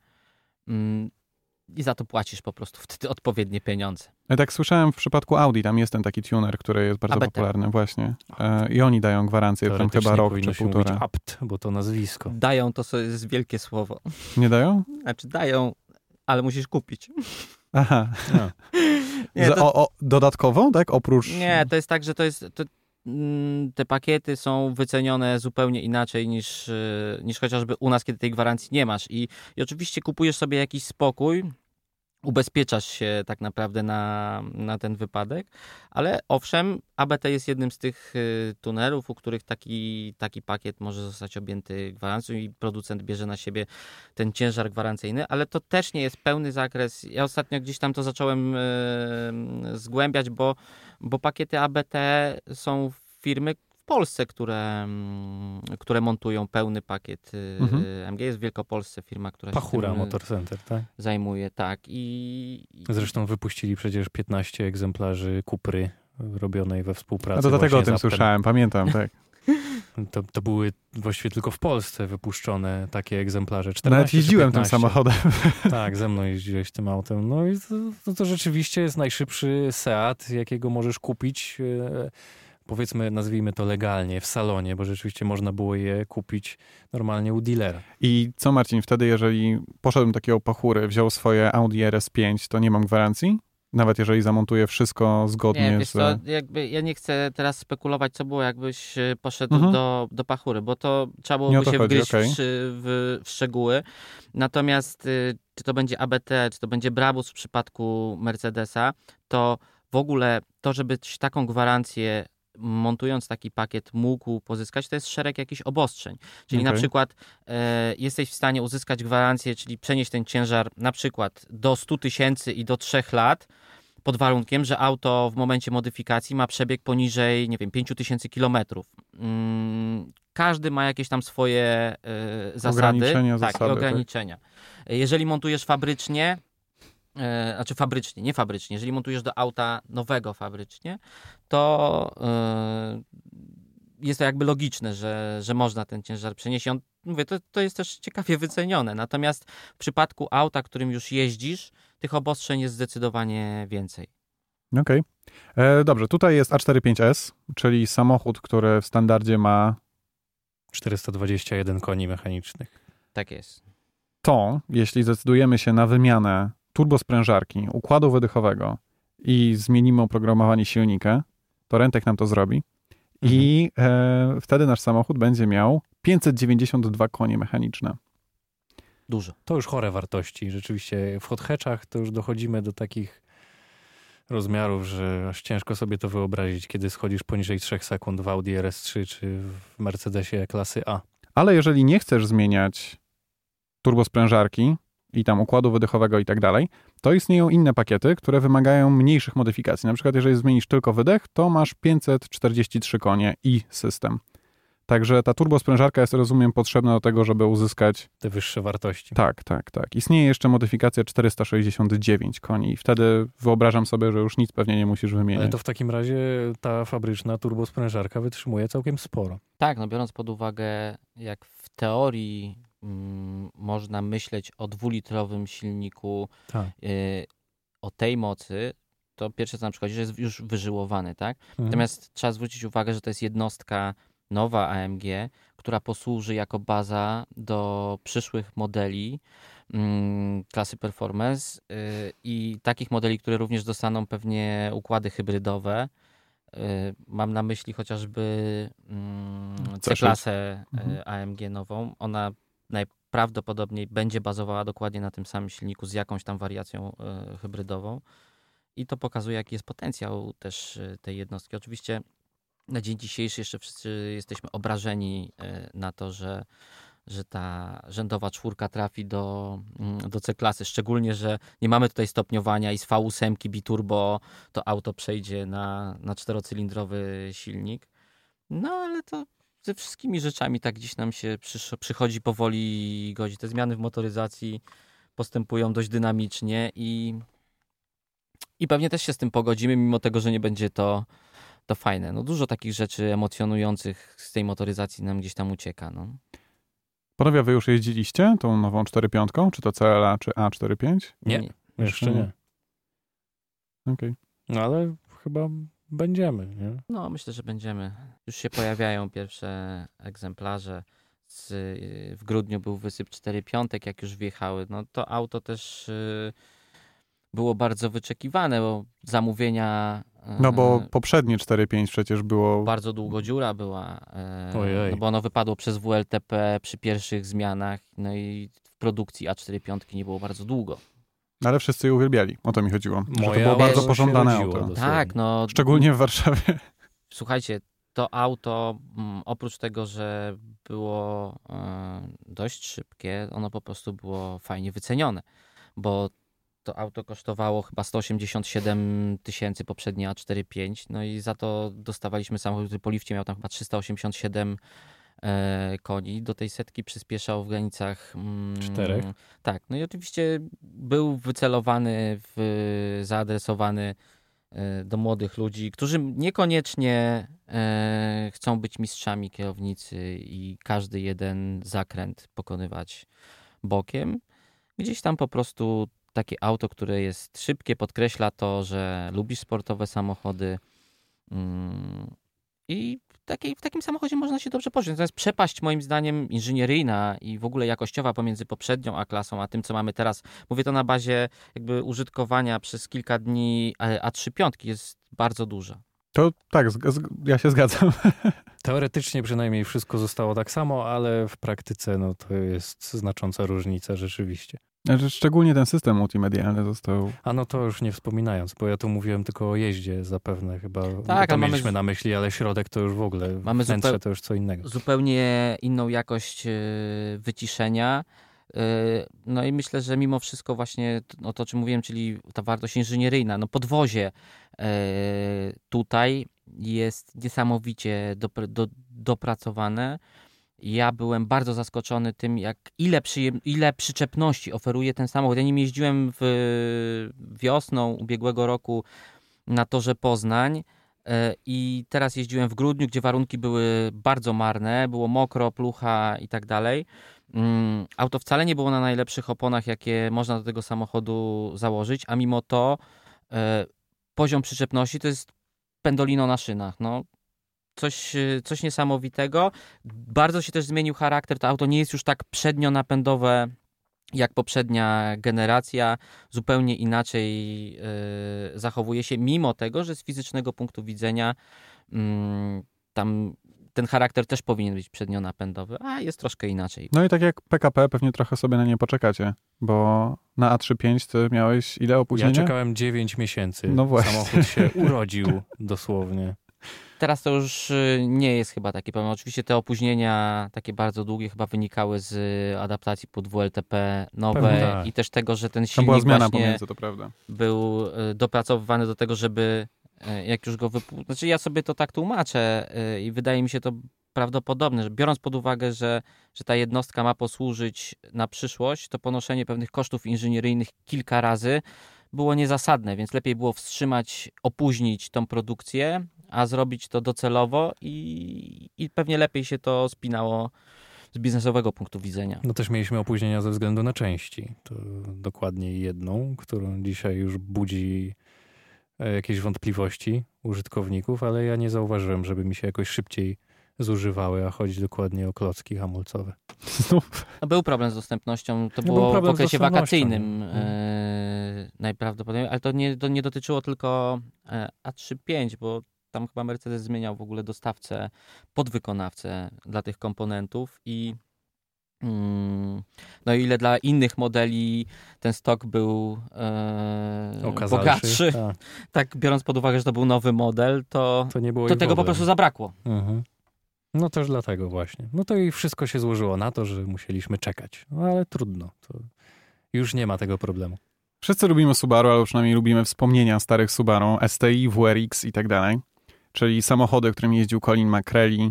i za to płacisz po prostu wtedy odpowiednie pieniądze. Ja tak słyszałem w przypadku Audi, tam jest ten taki tuner, który jest bardzo A B T. Popularny właśnie e, i oni dają gwarancję, tam chyba rok czy półtora. Apt, bo to nazwisko. Dają, to jest wielkie słowo. Nie dają? Znaczy dają, ale musisz kupić. Aha. No. Nie, to... Za, o, o, dodatkowo, tak? Oprócz... Nie, to jest tak, że to jest... To... te pakiety są wycenione zupełnie inaczej niż, niż chociażby u nas, kiedy tej gwarancji nie masz. I, i oczywiście kupujesz sobie jakiś spokój, ubezpieczasz się tak naprawdę na, na ten wypadek, ale owszem, A B T jest jednym z tych tunerów, u których taki, taki pakiet może zostać objęty gwarancją i producent bierze na siebie ten ciężar gwarancyjny, ale to też nie jest pełny zakres. Ja ostatnio gdzieś tam to zacząłem yy, zgłębiać, bo, bo pakiety A B T są firmy w Polsce, które, które montują pełny pakiet mhm. M G. Jest w Wielkopolsce firma, która Pachura się tym Motor Center, tak? zajmuje. Tak. I, i... Zresztą wypuścili przecież piętnaście egzemplarzy Kupry robionej we współpracy. A to dlatego o tym słyszałem, pamiętam, tak. To, to były właściwie tylko w Polsce wypuszczone takie egzemplarze. czternaście, nawet jeździłem tym samochodem. Tak, ze mną jeździłeś tym autem. No i to, to, to rzeczywiście jest najszybszy Seat, jakiego możesz kupić, e, powiedzmy, nazwijmy to legalnie, w salonie, bo rzeczywiście można było je kupić normalnie u dealera. I co, Marcin, wtedy jeżeli poszedłem do takiego Pachury, wziął swoje Audi R S pięć, to nie mam gwarancji? Nawet jeżeli zamontuję wszystko zgodnie nie, wiesz co, z... Jakby ja nie chcę teraz spekulować, co było, jakbyś poszedł mhm. do, do Pachury, bo to trzeba byłoby to się chodzi, wgryźć okay. w, w, w szczegóły. Natomiast y, czy to będzie A B T, czy to będzie Brabus w przypadku Mercedesa, to w ogóle to, żebyś taką gwarancję montując taki pakiet mógł pozyskać, to jest szereg jakichś obostrzeń. Czyli okay. na przykład e, jesteś w stanie uzyskać gwarancję, czyli przenieść ten ciężar na przykład do stu tysięcy i do trzech lat, pod warunkiem, że auto w momencie modyfikacji ma przebieg poniżej, nie wiem, pięciu tysięcy kilometrów. Mm, każdy ma jakieś tam swoje e, zasady. Ograniczenia, tak, zasady, ograniczenia. Tak. Jeżeli montujesz fabrycznie, znaczy fabrycznie, nie fabrycznie, jeżeli montujesz do auta nowego fabrycznie, to yy, jest to jakby logiczne, że, że można ten ciężar przenieść. On, mówię, to, to jest też ciekawie wycenione. Natomiast w przypadku auta, którym już jeździsz, tych obostrzeń jest zdecydowanie więcej. Okej. Okay. Dobrze, tutaj jest A czterdzieści pięć S, czyli samochód, który w standardzie ma... czterysta dwadzieścia jeden koni mechanicznych. Tak jest. To, jeśli zdecydujemy się na wymianę turbosprężarki, układu wydechowego i zmienimy oprogramowanie silnika, to Renntech nam to zrobi i e, wtedy nasz samochód będzie miał pięćset dziewięćdziesiąt dwa konie mechaniczne. Dużo. To już chore wartości. Rzeczywiście w hot hatchach to już dochodzimy do takich rozmiarów, że aż ciężko sobie to wyobrazić, kiedy schodzisz poniżej trzech sekund w Audi R S trzy czy w Mercedesie klasy A. Ale jeżeli nie chcesz zmieniać turbosprężarki, i tam układu wydechowego i tak dalej, to istnieją inne pakiety, które wymagają mniejszych modyfikacji. Na przykład jeżeli zmienisz tylko wydech, to masz pięćset czterdzieści trzy konie i system. Także ta turbosprężarka jest, rozumiem, potrzebna do tego, żeby uzyskać... te wyższe wartości. Tak, tak, tak. Istnieje jeszcze modyfikacja czterysta sześćdziesiąt dziewięć koni i wtedy wyobrażam sobie, że już nic pewnie nie musisz wymieniać. Ale to w takim razie ta fabryczna turbosprężarka wytrzymuje całkiem sporo. Tak, no biorąc pod uwagę, jak w teorii... można myśleć o dwulitrowym silniku, tak. y, o tej mocy, to pierwsze co nam przychodzi, że jest już wyżyłowany, tak? Mhm. Natomiast trzeba zwrócić uwagę, że to jest jednostka nowa A M G, która posłuży jako baza do przyszłych modeli klasy performance i takich modeli, które również dostaną pewnie układy hybrydowe. Mam na myśli chociażby C-klasę A M G nową. Ona najprawdopodobniej będzie bazowała dokładnie na tym samym silniku z jakąś tam wariacją hybrydową. I to pokazuje, jaki jest potencjał też tej jednostki. Oczywiście na dzień dzisiejszy jeszcze wszyscy jesteśmy obrażeni na to, że, że ta rzędowa czwórka trafi do, do C-klasy. Szczególnie, że nie mamy tutaj stopniowania i z V osiem biturbo to auto przejdzie na, na czterocylindrowy silnik. No ale to ze wszystkimi rzeczami tak dziś nam się przysz- przychodzi powoli godzi. Te zmiany w motoryzacji postępują dość dynamicznie i... I pewnie też się z tym pogodzimy, mimo tego, że nie będzie to, to fajne. No, dużo takich rzeczy emocjonujących z tej motoryzacji nam gdzieś tam ucieka. No. Panowie, wy już jeździliście tą nową cztery pięć? Czy to C L A, czy A czterdzieści pięć? Nie, nie. Jeszcze nie. nie. Okej. Okay. No ale chyba będziemy, nie? No, myślę, że będziemy. Już się pojawiają pierwsze egzemplarze. Z, w grudniu był wysyp cztery pięć, jak już wjechały. No to auto też... Yy, było bardzo wyczekiwane, bo zamówienia... No bo poprzednie cztery pięć przecież było... Bardzo długo dziura była, Ojej. No bo ono wypadło przez W L T P przy pierwszych zmianach, no i w produkcji A czterdzieści pięć nie było bardzo długo. Ale wszyscy je uwielbiali, o to mi chodziło. Moja że to było bardzo pożądane auto. Dosłownie. Tak, no... Szczególnie w Warszawie. Słuchajcie, to auto, oprócz tego, że było dość szybkie, ono po prostu było fajnie wycenione, bo to auto kosztowało chyba sto osiemdziesiąt siedem tysięcy poprzednie A czterdzieści pięć, no i za to dostawaliśmy samochód, który po lifcie miał tam chyba trzysta osiemdziesiąt siedem e, koni. Do tej setki przyspieszał w granicach... Mm, Czterech. Tak, no i oczywiście był wycelowany, w, zaadresowany e, do młodych ludzi, którzy niekoniecznie e, chcą być mistrzami kierownicy i każdy jeden zakręt pokonywać bokiem. Gdzieś tam po prostu... Takie auto, które jest szybkie, podkreśla to, że lubisz sportowe samochody i taki, w takim samochodzie można się dobrze poczuć. Natomiast przepaść moim zdaniem inżynieryjna i w ogóle jakościowa pomiędzy poprzednią A-klasą a tym, co mamy teraz, mówię to na bazie jakby użytkowania przez kilka dni A trzy pięć jest bardzo duża. To tak, zg- ja się zgadzam. Teoretycznie przynajmniej wszystko zostało tak samo, ale w praktyce no, to jest znacząca różnica rzeczywiście. Szczególnie ten system multimedialny został... A no to już nie wspominając, bo ja tu mówiłem tylko o jeździe zapewne chyba. Tak, to mieliśmy mamy... na myśli, ale środek to już w ogóle, mamy wnętrze zupeł... to już co innego. Zupełnie inną jakość wyciszenia. No i myślę, że mimo wszystko właśnie o to, o czym mówiłem, czyli ta wartość inżynieryjna, no podwozie tutaj jest niesamowicie dopr- do, dopracowane. Ja byłem bardzo zaskoczony tym, jak ile, przyjem- ile przyczepności oferuje ten samochód. Ja nim jeździłem w wiosną ubiegłego roku na torze Poznań i teraz jeździłem w grudniu, gdzie warunki były bardzo marne, było mokro, plucha i tak dalej. Auto wcale nie było na najlepszych oponach, jakie można do tego samochodu założyć, a mimo to poziom przyczepności to jest pendolino na szynach, no. Coś, coś niesamowitego. Bardzo się też zmienił charakter. To auto nie jest już tak przednio napędowe jak poprzednia generacja. Zupełnie inaczej yy, zachowuje się, mimo tego, że z fizycznego punktu widzenia yy, tam ten charakter też powinien być przednio napędowy, a jest troszkę inaczej. No i tak jak P K P, pewnie trochę sobie na nie poczekacie, bo na A trzy pięć ty miałeś ile opóźnienia? Ja czekałem dziewięć miesięcy. No właśnie. Samochód się urodził dosłownie. Teraz to już nie jest chyba taki problem. Oczywiście te opóźnienia takie bardzo długie chyba wynikały z adaptacji pod W L T P nowe tak. I też tego, że ten silnik była zmiana pomiędzy, to prawda. Był dopracowywany do tego, żeby jak już go wypu... Znaczy ja sobie to tak tłumaczę i wydaje mi się to prawdopodobne, że biorąc pod uwagę, że, że ta jednostka ma posłużyć na przyszłość, to ponoszenie pewnych kosztów inżynieryjnych kilka razy było niezasadne, więc lepiej było wstrzymać, opóźnić tą produkcję, a zrobić to docelowo i, i pewnie lepiej się to spinało z biznesowego punktu widzenia. No też mieliśmy opóźnienia ze względu na części. To dokładnie jedną, którą dzisiaj już budzi jakieś wątpliwości użytkowników, ale ja nie zauważyłem, żeby mi się jakoś szybciej zużywały, a chodzi dokładnie o klocki hamulcowe. Znów. Był problem z dostępnością, to no było w okresie wakacyjnym yy, najprawdopodobniej, ale to nie, to nie dotyczyło tylko A trzydzieści pięć, bo tam chyba Mercedes zmieniał w ogóle dostawcę, podwykonawcę dla tych komponentów i no ile dla innych modeli ten stok był e, bogatszy, tak. tak biorąc pod uwagę, że to był nowy model, to, to, nie było to tego wody. Po prostu zabrakło. Mhm. No też dlatego właśnie. No to i wszystko się złożyło na to, że musieliśmy czekać. No ale trudno. To już nie ma tego problemu. Wszyscy lubimy Subaru, ale przynajmniej lubimy wspomnienia starych Subaru, S T I, W R X i tak dalej. Czyli samochody, którym jeździł Colin McRae,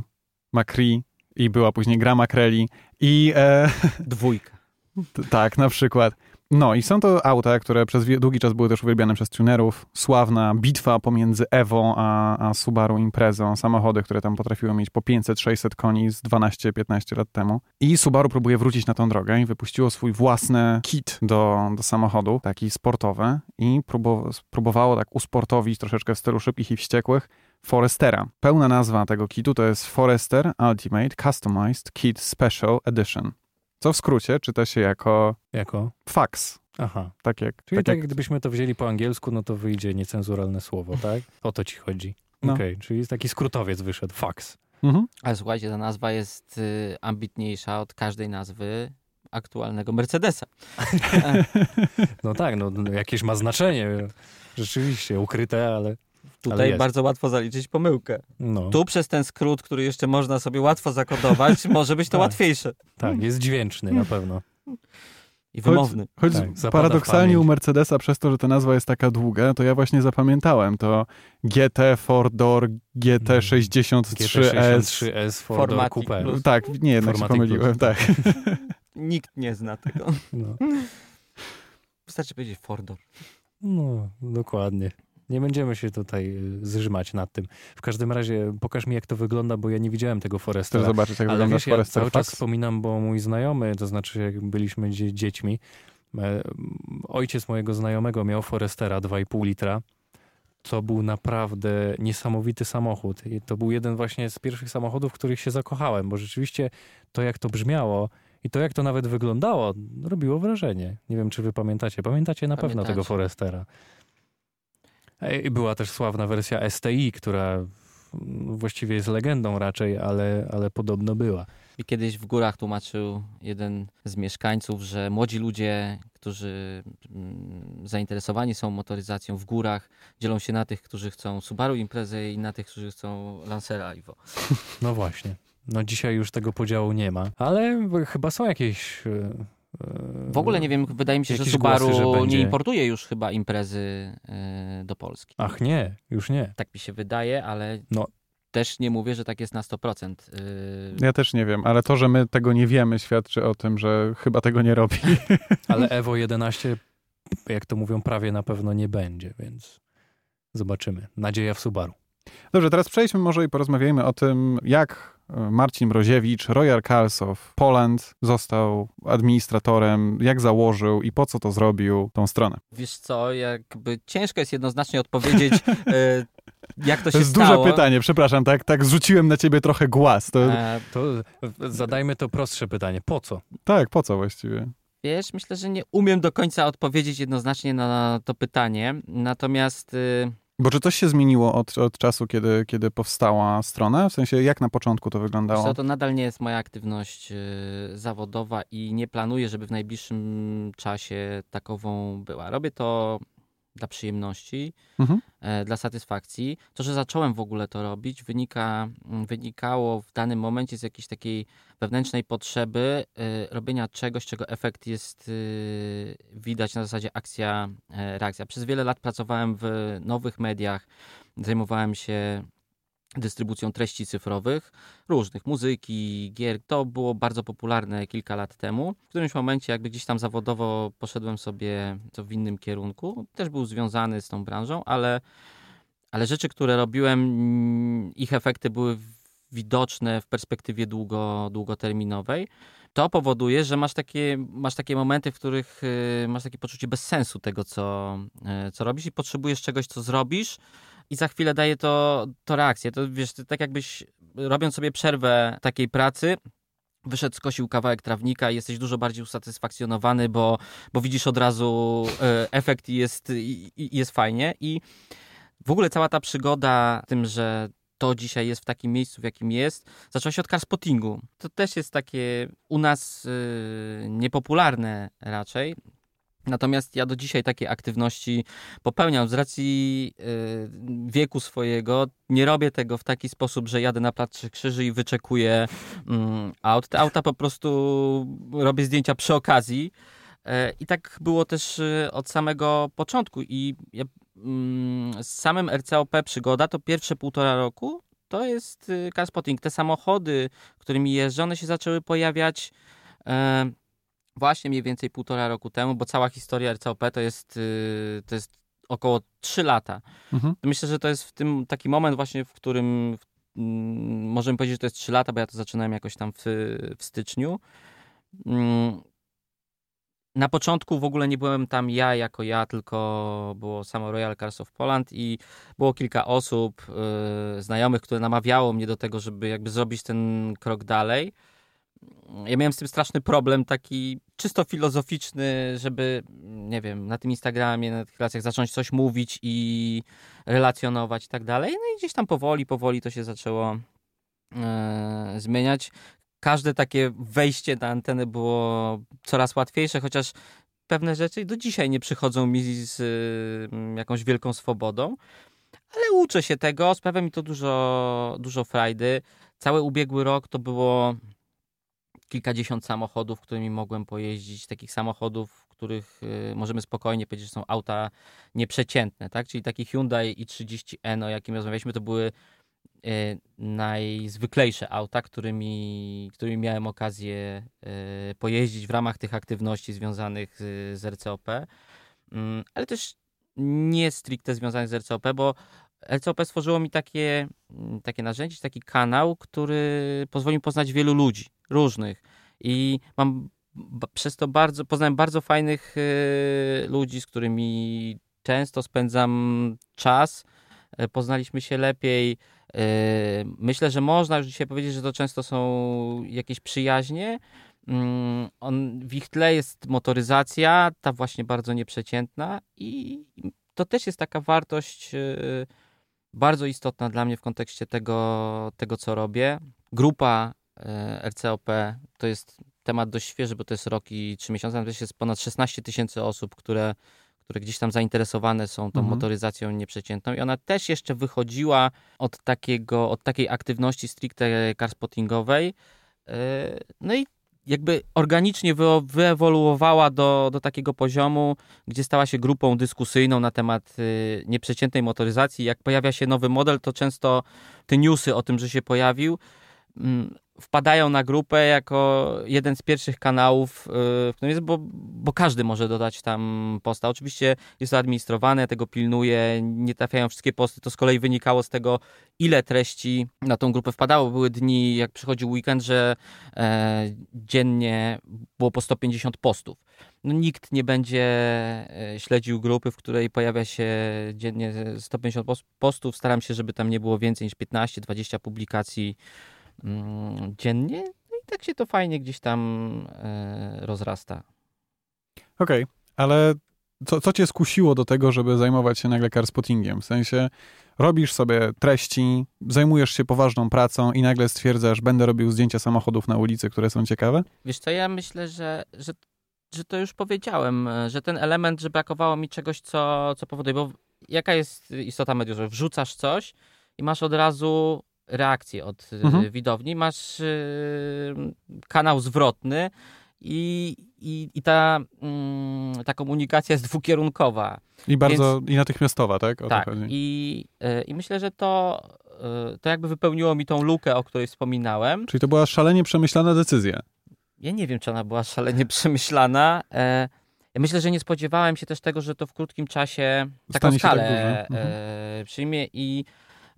McRae i była później gra McRae i... E, Dwójka. T- tak, na przykład. No i są to auta, które przez długi czas były też uwielbiane przez tunerów. Sławna bitwa pomiędzy Evo a, a Subaru Imprezą. Samochody, które tam potrafiły mieć po pięćset sześćset koni z dwanaście piętnaście lat temu. I Subaru próbuje wrócić na tą drogę i wypuściło swój własny kit do, do samochodu, taki sportowy. I próbu- próbowało tak usportowić troszeczkę w stylu Szybkich i Wściekłych Forestera. Pełna nazwa tego kitu to jest Forester Ultimate Customized Kit Special Edition. Co w skrócie czyta się jako... Jako? Fax. Aha. Tak jak, Czyli tak jak... gdybyśmy to wzięli po angielsku, no to wyjdzie niecenzuralne słowo, tak? O to ci chodzi. No. Okej, okay, czyli jest taki skrótowiec wyszedł, fax. Mhm. Ale słuchajcie, ta nazwa jest y, ambitniejsza od każdej nazwy aktualnego Mercedesa. No tak, no jakieś ma znaczenie. Rzeczywiście, ukryte, ale... Tutaj bardzo łatwo zaliczyć pomyłkę. No. Tu przez ten skrót, który jeszcze można sobie łatwo zakodować, może być to tak, łatwiejsze. Tak, jest dźwięczny na pewno. I wymowny. Choć, choć tak, paradoksalnie u Mercedesa przez to, że ta nazwa jest taka długa, to ja właśnie zapamiętałem to G T cztery door, G T sześćdziesiąt trzy S, format coupe. Tak, nie, jednak się pomyliłem. Tak. Nikt nie zna tego. No. Wystarczy powiedzieć four door. No, dokładnie. Nie będziemy się tutaj zrzymać nad tym. W każdym razie pokaż mi, jak to wygląda, bo ja nie widziałem tego Forestera. Chcesz zobaczyć, jak ale wygląda wiesz, Forester. Ja cały czas wspominam, bo mój znajomy, to znaczy jak byliśmy dzie- dziećmi, e, ojciec mojego znajomego miał Forestera dwa i pół litra. To był naprawdę niesamowity samochód. I to był jeden właśnie z pierwszych samochodów, w których się zakochałem, bo rzeczywiście to, jak to brzmiało i to, jak to nawet wyglądało, robiło wrażenie. Nie wiem, czy wy pamiętacie. Pamiętacie na Pamiętacie. pewno tego Forestera. Była też sławna wersja S T I, która właściwie jest legendą raczej, ale, ale podobno była. I kiedyś w górach tłumaczył jeden z mieszkańców, że młodzi ludzie, którzy zainteresowani są motoryzacją w górach, dzielą się na tych, którzy chcą Subaru Imprezę i na tych, którzy chcą Lancera Evo. No właśnie. No dzisiaj już tego podziału nie ma, ale chyba są jakieś... W ogóle nie wiem, wydaje mi się, że Subaru głosy, że będzie... nie importuje już chyba Imprezy do Polski. Ach nie, już nie. Tak mi się wydaje, ale no. Też nie mówię, że tak jest na sto procent. Ja też nie wiem, ale to, że my tego nie wiemy, świadczy o tym, że chyba tego nie robi. Ale Evo jedenaście, jak to mówią, prawie na pewno nie będzie, więc zobaczymy. Nadzieja w Subaru. Dobrze, teraz przejdźmy może i porozmawiajmy o tym, jak Marcin Mroziewicz, Royal Cars of Poland, został administratorem, jak założył i po co to zrobił tą stronę. Wiesz co, jakby ciężko jest jednoznacznie odpowiedzieć, jak to się stało. To jest stało. Duże pytanie, przepraszam, tak, tak zrzuciłem na ciebie trochę głaz. To... E, to zadajmy to prostsze pytanie, po co? Tak, po co właściwie? Wiesz, myślę, że nie umiem do końca odpowiedzieć jednoznacznie na to pytanie, natomiast... Y... Bo czy coś się zmieniło od, od czasu, kiedy, kiedy powstała strona? W sensie, jak na początku to wyglądało? Wiesz co, to nadal nie jest moja aktywność yy, zawodowa i nie planuję, żeby w najbliższym czasie takową była. Robię to dla przyjemności, mhm. e, dla satysfakcji. To, że zacząłem w ogóle to robić, wynika, wynikało w danym momencie z jakiejś takiej wewnętrznej potrzeby y, robienia czegoś, czego efekt jest y, widać na zasadzie akcja, y, reakcja. Przez wiele lat pracowałem w nowych mediach, zajmowałem się dystrybucją treści cyfrowych, różnych, muzyki, gier. To było bardzo popularne kilka lat temu. W którymś momencie jakby gdzieś tam zawodowo poszedłem sobie co w innym kierunku. Też był związany z tą branżą, ale, ale rzeczy, które robiłem, ich efekty były widoczne w perspektywie długo, długoterminowej. To powoduje, że masz takie, masz takie momenty, w których masz takie poczucie bezsensu tego, co, co robisz i potrzebujesz czegoś, co zrobisz, i za chwilę daje to, to reakcję. To wiesz, tak jakbyś robiąc sobie przerwę takiej pracy, wyszedł, skosił kawałek trawnika i jesteś dużo bardziej usatysfakcjonowany, bo, bo widzisz od razu efekt i jest, i, i jest fajnie. I w ogóle cała ta przygoda tym, że to dzisiaj jest w takim miejscu, w jakim jest, zaczęła się od carspottingu. To też jest takie u nas yy, niepopularne raczej. Natomiast ja do dzisiaj takiej aktywności popełniam z racji yy, wieku swojego. Nie robię tego w taki sposób, że jadę na Plac Trzech Krzyży i wyczekuję yy, aut. Te auta po prostu robię zdjęcia przy okazji. Yy, I tak było też yy, od samego początku. I ja, z samym R C O P przygoda to pierwsze półtora roku to jest carspotting. Te samochody, którymi jeżdżę, one się zaczęły pojawiać e, właśnie mniej więcej półtora roku temu, bo cała historia R C O P to jest, y, to jest około trzy lata. Mhm. Myślę, że to jest w tym taki moment właśnie, w którym w, m, możemy powiedzieć, że to jest trzy lata, bo ja to zaczynałem jakoś tam w, w styczniu. Mm. Na początku w ogóle nie byłem tam ja jako ja, tylko było samo Royal Cars of Poland i było kilka osób, yy, znajomych, które namawiało mnie do tego, żeby jakby zrobić ten krok dalej. Ja miałem z tym straszny problem, taki czysto filozoficzny, żeby, nie wiem, na tym Instagramie, na tych relacjach zacząć coś mówić i relacjonować i tak dalej. No i gdzieś tam powoli, powoli to się zaczęło yy, zmieniać. Każde takie wejście na antenę było coraz łatwiejsze, chociaż pewne rzeczy do dzisiaj nie przychodzą mi z y, jakąś wielką swobodą, ale uczę się tego, sprawia mi to dużo, dużo frajdy. Cały ubiegły rok to było kilkadziesiąt samochodów, którymi mogłem pojeździć, takich samochodów, których y, możemy spokojnie powiedzieć, że są auta nieprzeciętne, tak? Czyli taki Hyundai i trzydzieści N, o jakim rozmawialiśmy, to były Yy, najzwyklejsze auta, którymi, którymi miałem okazję yy, pojeździć w ramach tych aktywności związanych z, z R C O P, yy, ale też nie stricte związanych z R C O P, bo R C O P stworzyło mi takie, yy, takie narzędzie, taki kanał, który pozwolił poznać wielu ludzi, różnych i mam b- przez to bardzo, poznałem bardzo fajnych yy, ludzi, z którymi często spędzam czas, yy, poznaliśmy się lepiej. Myślę, że można już dzisiaj powiedzieć, że to często są jakieś przyjaźnie. On, w ich tle jest motoryzacja, ta właśnie bardzo nieprzeciętna i to też jest taka wartość bardzo istotna dla mnie w kontekście tego, tego co robię. Grupa R C O P to jest temat dość świeży, bo to jest rok i trzy miesiące, to jest ponad szesnaście tysięcy osób, które, które gdzieś tam zainteresowane są tą mhm. motoryzacją nieprzeciętną i ona też jeszcze wychodziła od takiego, od takiej aktywności stricte carspottingowej. No i jakby organicznie wyewoluowała do, do takiego poziomu, gdzie stała się grupą dyskusyjną na temat nieprzeciętnej motoryzacji. Jak pojawia się nowy model, to często te newsy o tym, że się pojawił, wpadają na grupę jako jeden z pierwszych kanałów, w którym jest, bo, bo każdy może dodać tam posta. Oczywiście jest to administrowane, tego pilnuje, nie trafiają wszystkie posty. To z kolei wynikało z tego, ile treści na tą grupę wpadało. Były dni, jak przychodził weekend, że e, dziennie było po sto pięćdziesiąt postów. No, nikt nie będzie śledził grupy, w której pojawia się dziennie sto pięćdziesiąt postów. Staram się, żeby tam nie było więcej niż piętnaście dwadzieścia publikacji dziennie, no i tak się to fajnie gdzieś tam y, rozrasta. Okej, okay, ale co, co cię skusiło do tego, żeby zajmować się nagle carspottingiem? W sensie robisz sobie treści, zajmujesz się poważną pracą i nagle stwierdzasz, będę robił zdjęcia samochodów na ulicy, które są ciekawe? Wiesz co, ja myślę, że, że, że to już powiedziałem, że ten element, że brakowało mi czegoś, co, co powoduje, bo jaka jest istota mediów, że wrzucasz coś i masz od razu reakcję od mhm. widowni, masz yy, kanał zwrotny i, i, i ta, yy, ta komunikacja jest dwukierunkowa. I bardzo Więc, i natychmiastowa, tak? O tak. To I, yy, I myślę, że to, yy, to jakby wypełniło mi tą lukę, o której wspominałem. Czyli to była szalenie przemyślana decyzja. Ja nie wiem, czy ona była szalenie przemyślana. Yy, ja myślę, że nie spodziewałem się też tego, że to w krótkim czasie taką Stanie skalę tak mhm. yy, przyjmie i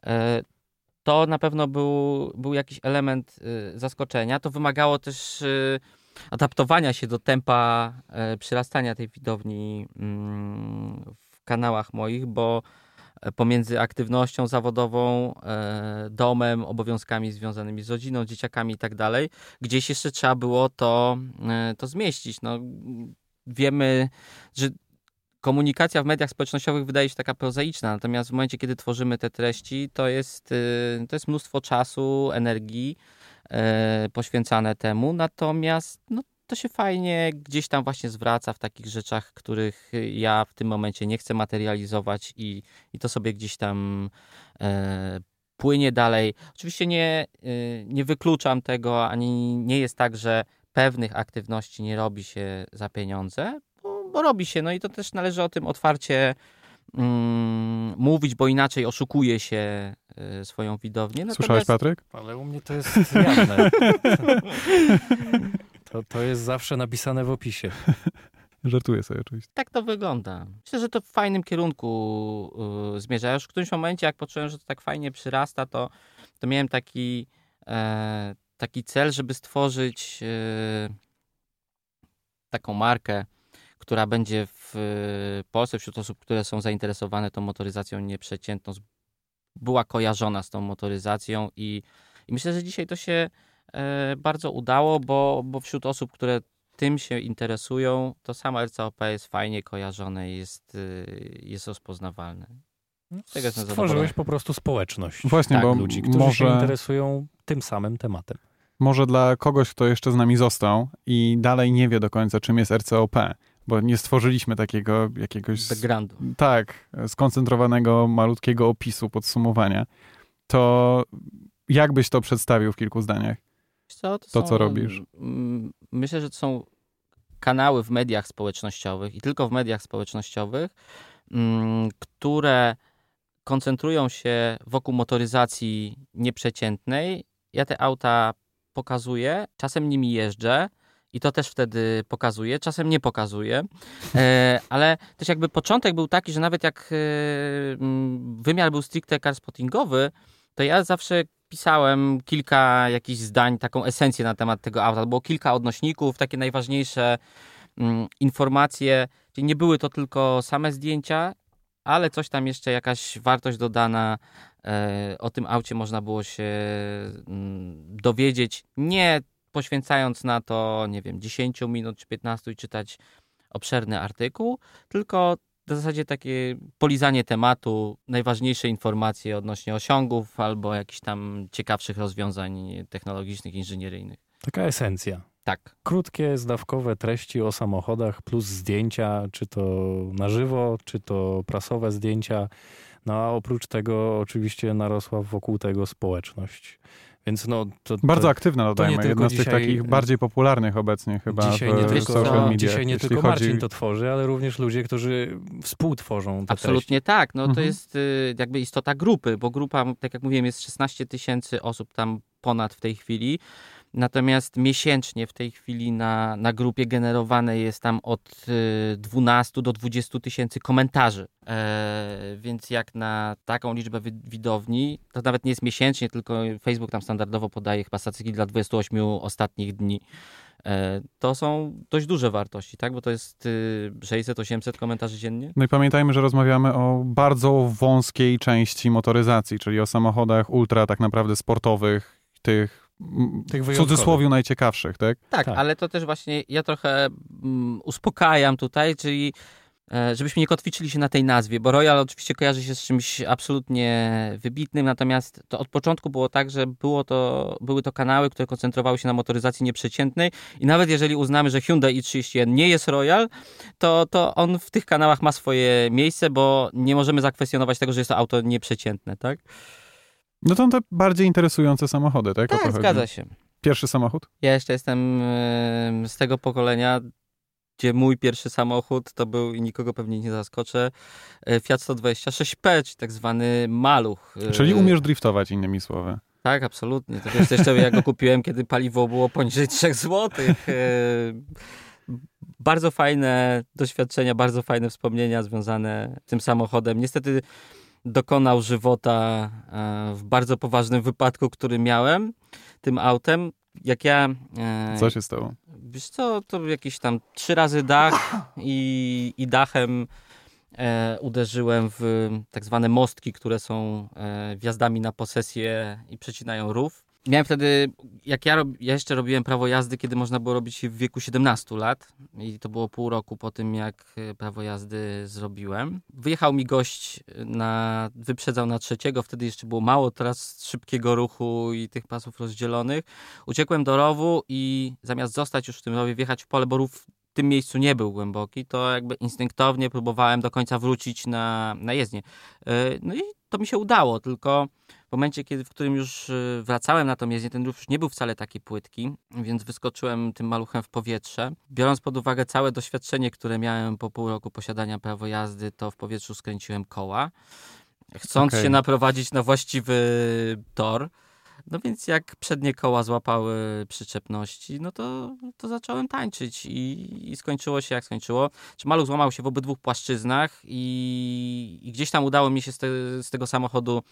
yy, to na pewno był, był jakiś element y, zaskoczenia. To wymagało też y, adaptowania się do tempa y, przyrastania tej widowni y, w kanałach moich, bo y, pomiędzy aktywnością zawodową, domem, obowiązkami związanymi z rodziną, dzieciakami i tak dalej. Gdzieś jeszcze trzeba było to, to zmieścić. No, wiemy, że komunikacja w mediach społecznościowych wydaje się taka prozaiczna, natomiast w momencie, kiedy tworzymy te treści, to jest, to jest mnóstwo czasu, energii poświęcane temu, natomiast no, to się fajnie gdzieś tam właśnie zwraca w takich rzeczach, których ja w tym momencie nie chcę materializować i, i to sobie gdzieś tam e, płynie dalej. Oczywiście nie, e, nie wykluczam tego, ani nie jest tak, że pewnych aktywności nie robi się za pieniądze, bo, bo robi się, no i to też należy o tym otwarcie mm, mówić, bo inaczej oszukuje się y, swoją widownię. Natomiast... Słyszałeś, Patryk? Ale u mnie to jest jawne. To, to jest zawsze napisane w opisie. Żartuję sobie oczywiście. Tak to wygląda. Myślę, że to w fajnym kierunku yy, zmierza. Już w którymś momencie, jak poczułem, że to tak fajnie przyrasta, to, to miałem taki, e, taki cel, żeby stworzyć e, taką markę, która będzie w Polsce wśród osób, które są zainteresowane tą motoryzacją nieprzeciętną, była kojarzona z tą motoryzacją i, i myślę, że dzisiaj to się bardzo udało, bo, bo wśród osób, które tym się interesują, to sama R C O P jest fajnie kojarzone, jest, jest rozpoznawalne. Stworzyłeś po prostu społeczność. Właśnie, tak, bo ludzi, którzy może... się interesują tym samym tematem. Może dla kogoś, kto jeszcze z nami został i dalej nie wie do końca, czym jest R C O P, bo nie stworzyliśmy takiego jakiegoś... backgroundu. Tak, skoncentrowanego, malutkiego opisu, podsumowania. To jak byś to przedstawił w kilku zdaniach? Co? To, to są, co robisz? Myślę, że to są kanały w mediach społecznościowych i tylko w mediach społecznościowych, które koncentrują się wokół motoryzacji nieprzeciętnej. Ja te auta pokazuję, czasem nimi jeżdżę i to też wtedy pokazuję, czasem nie pokazuję, ale też jakby początek był taki, że nawet jak wymiar był stricte carspottingowy, to ja zawsze pisałem kilka jakichś zdań, taką esencję na temat tego auta. Było kilka odnośników, takie najważniejsze mm, informacje. Czyli nie były to tylko same zdjęcia, ale coś tam jeszcze, jakaś wartość dodana. E, o tym aucie można było się mm, dowiedzieć, nie poświęcając na to, nie wiem, dziesięć minut czy piętnaście i czytać obszerny artykuł, tylko w zasadzie takie polizanie tematu, najważniejsze informacje odnośnie osiągów albo jakichś tam ciekawszych rozwiązań technologicznych, inżynieryjnych. Taka esencja. Tak. Krótkie, zdawkowe treści o samochodach plus zdjęcia, czy to na żywo, czy to prasowe zdjęcia. No a oprócz tego oczywiście narosła wokół tego społeczność. Więc no, to, bardzo to, aktywna, dodajmy, jedna z tych takich bardziej popularnych obecnie chyba dzisiaj w, nie tylko, w social media. Dzisiaj nie tylko chodzi... Marcin to tworzy, ale również ludzie, którzy współtworzą te absolutnie treści. Tak, no mhm. To jest jakby istota grupy, bo grupa, tak jak mówiłem, jest szesnaście tysięcy osób tam ponad w tej chwili, natomiast miesięcznie w tej chwili na, na grupie generowane jest tam od dwunastu do dwudziestu tysięcy komentarzy, e, więc jak na taką liczbę widowni, to nawet nie jest miesięcznie, tylko Facebook tam standardowo podaje chyba statystyki dla dwudziestu ośmiu ostatnich dni. To są dość duże wartości, tak? Bo to jest sześćset osiemset komentarzy dziennie. No i pamiętajmy, że rozmawiamy o bardzo wąskiej części motoryzacji, czyli o samochodach ultra tak naprawdę sportowych, tych, tych w cudzysłowie najciekawszych, tak? tak? Tak, ale to też właśnie ja trochę mm, uspokajam tutaj, czyli żebyśmy nie kotwiczyli się na tej nazwie, bo Royal oczywiście kojarzy się z czymś absolutnie wybitnym, natomiast to od początku było tak, że było to, były to kanały, które koncentrowały się na motoryzacji nieprzeciętnej i nawet jeżeli uznamy, że Hyundai i trzydzieści jeden nie jest Royal, to, to on w tych kanałach ma swoje miejsce, bo nie możemy zakwestionować tego, że jest to auto nieprzeciętne, tak? No to te bardziej interesujące samochody, tak? Tak, zgadza się. Pierwszy samochód? Ja jeszcze jestem z tego pokolenia, gdzie mój pierwszy samochód to był, i nikogo pewnie nie zaskoczę, Fiat sto dwadzieścia sześć P, czyli tak zwany maluch. Czyli umiesz driftować, innymi słowy. Tak, absolutnie. To wiesz, jeszcze ja go kupiłem, kiedy paliwo było poniżej trzech złotych. Bardzo fajne doświadczenia, bardzo fajne wspomnienia związane z tym samochodem. Niestety dokonał żywota w bardzo poważnym wypadku, który miałem tym autem. Jak ja... Co się stało? Wiesz co, to jakieś tam trzy razy dach i, i dachem E, uderzyłem w tak zwane mostki, które są e, wjazdami na posesję i przecinają rów. Miałem wtedy, jak ja, rob, ja jeszcze robiłem prawo jazdy, kiedy można było robić w wieku siedemnastu lat i to było pół roku po tym, jak prawo jazdy zrobiłem. Wyjechał mi gość, na, wyprzedzał na trzeciego, wtedy jeszcze było mało teraz szybkiego ruchu i tych pasów rozdzielonych. Uciekłem do rowu i zamiast zostać już w tym rowie, wjechać w pole, bo rów w tym miejscu nie był głęboki, to jakby instynktownie próbowałem do końca wrócić na, na jezdnię. No i to mi się udało, tylko w momencie, kiedy, w którym już wracałem na tą jezdnię, ten rów już nie był wcale taki płytki, więc wyskoczyłem tym maluchem w powietrze. Biorąc pod uwagę całe doświadczenie, które miałem po pół roku posiadania prawa jazdy, to w powietrzu skręciłem koła, chcąc okay. się naprowadzić na właściwy tor. No więc jak przednie koła złapały przyczepności, no to, to zacząłem tańczyć i, i skończyło się jak skończyło. Czy maluch złamał się w obydwu płaszczyznach i, i gdzieś tam udało mi się z, te, z tego samochodu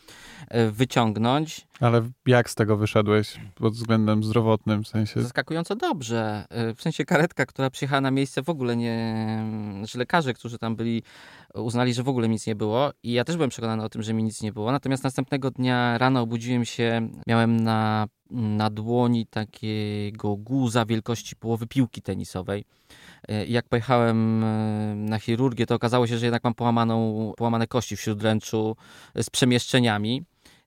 wyciągnąć. Ale jak z tego wyszedłeś pod względem zdrowotnym w sensie? Zaskakująco dobrze. W sensie karetka, która przyjechała na miejsce w ogóle nie... Znaczy lekarze, którzy tam byli, uznali, że w ogóle nic nie było i ja też byłem przekonany o tym, że mi nic nie było. Natomiast następnego dnia rano obudziłem się, miałem Na, na dłoni takiego guza wielkości połowy piłki tenisowej. Jak pojechałem na chirurgię, to okazało się, że jednak mam połamaną, połamane kości w śródręczu z przemieszczeniami.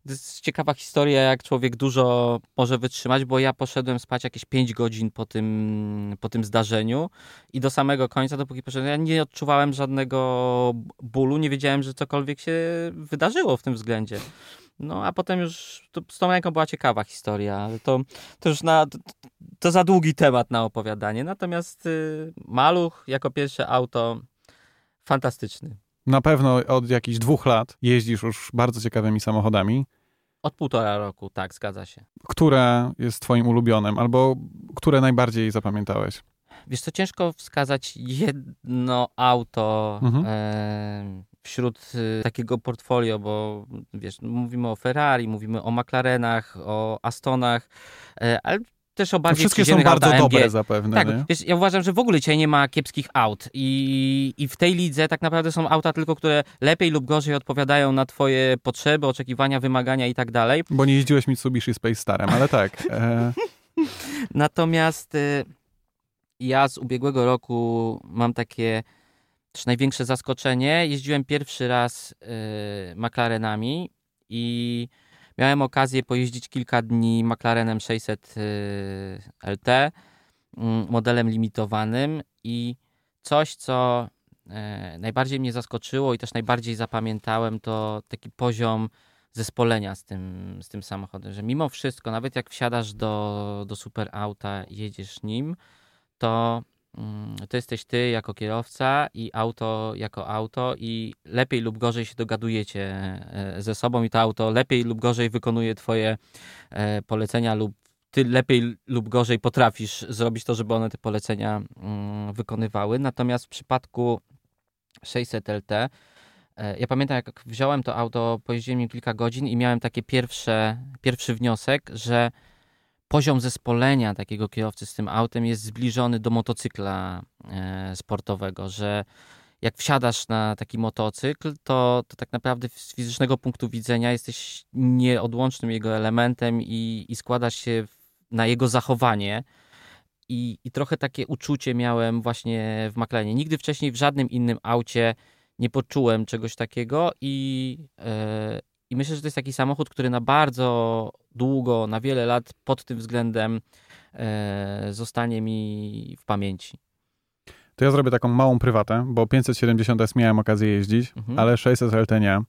To jest ciekawa historia, jak człowiek dużo może wytrzymać, bo ja poszedłem spać jakieś pięć godzin po tym, po tym zdarzeniu i do samego końca, dopóki poszedłem, ja nie odczuwałem żadnego bólu, nie wiedziałem, że cokolwiek się wydarzyło w tym względzie. No a potem już to, z tą ręką była ciekawa historia, ale to, to już na, to, to za długi temat na opowiadanie. Natomiast y, maluch jako pierwsze auto fantastyczny. Na pewno od jakichś dwóch lat jeździsz już bardzo ciekawymi samochodami. Od półtora roku, tak, zgadza się. Które jest twoim ulubionym albo które najbardziej zapamiętałeś? Wiesz co, ciężko wskazać jedno auto mhm. e, wśród e, takiego portfolio, bo wiesz, mówimy o Ferrari, mówimy o McLarenach, o Astonach, e, ale też o bardziej przyziemnych wszystkie są bardzo A M G. Dobre zapewne. Tak, wiesz, ja uważam, że w ogóle dzisiaj nie ma kiepskich aut i, i w tej lidze tak naprawdę są auta tylko, które lepiej lub gorzej odpowiadają na twoje potrzeby, oczekiwania, wymagania i tak dalej. Bo nie jeździłeś Mitsubishi Space Starem, ale tak. E... Natomiast... E, Ja z ubiegłego roku mam takie też największe zaskoczenie. Jeździłem pierwszy raz y, McLarenami i miałem okazję pojeździć kilka dni McLarenem sześćset L T, y, modelem limitowanym i coś, co y, najbardziej mnie zaskoczyło i też najbardziej zapamiętałem, to taki poziom zespolenia z tym, z tym samochodem, że mimo wszystko, nawet jak wsiadasz do, do superauta i jedziesz nim, to, to jesteś ty jako kierowca i auto jako auto i lepiej lub gorzej się dogadujecie ze sobą i to auto lepiej lub gorzej wykonuje twoje polecenia lub ty lepiej lub gorzej potrafisz zrobić to, żeby one te polecenia wykonywały. Natomiast w przypadku sześćset L T ja pamiętam, jak wziąłem to auto, pojeździłem nim kilka godzin i miałem taki pierwszy wniosek, że poziom zespolenia takiego kierowcy z tym autem jest zbliżony do motocykla sportowego, że jak wsiadasz na taki motocykl, to, to tak naprawdę z fizycznego punktu widzenia jesteś nieodłącznym jego elementem i, i składasz się na jego zachowanie. I, I trochę takie uczucie miałem właśnie w McLarenie. Nigdy wcześniej w żadnym innym aucie nie poczułem czegoś takiego i... Yy, I myślę, że to jest taki samochód, który na bardzo długo, na wiele lat pod tym względem e, zostanie mi w pamięci. To ja zrobię taką małą prywatę, bo pięćset siedemdziesiąt S miałem okazję jeździć, mhm. ale sześćset L T nie.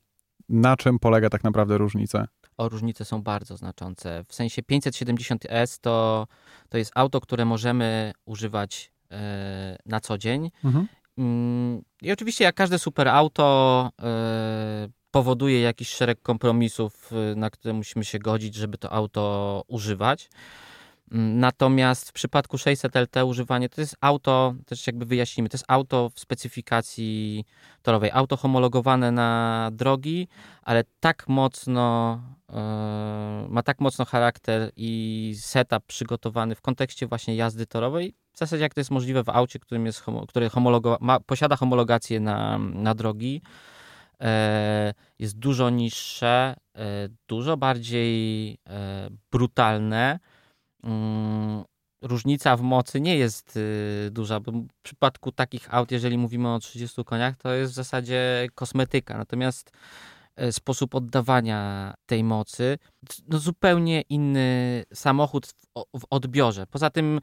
Na czym polega tak naprawdę różnica? O, różnice są bardzo znaczące. W sensie pięćset siedemdziesiąt S to, to jest auto, które możemy używać e, na co dzień. Mhm. I oczywiście jak każde superauto... E, powoduje jakiś szereg kompromisów, na które musimy się godzić, żeby to auto używać. Natomiast w przypadku sześćset L T używanie to jest auto, też jakby wyjaśnimy, to jest auto w specyfikacji torowej. Auto homologowane na drogi, ale tak mocno, yy, ma tak mocno charakter i setup przygotowany w kontekście właśnie jazdy torowej, W zasadzie jak to jest możliwe w aucie, którym jest, który homologo, ma, posiada homologację na, na drogi, e, jest dużo niższe, e, dużo bardziej e, brutalne. Mm, różnica w mocy nie jest y, duża, bo w przypadku takich aut, jeżeli mówimy o trzydziestu koniach, to jest w zasadzie kosmetyka. Natomiast y, sposób oddawania tej mocy, no, zupełnie inny samochód w, w odbiorze. Poza tym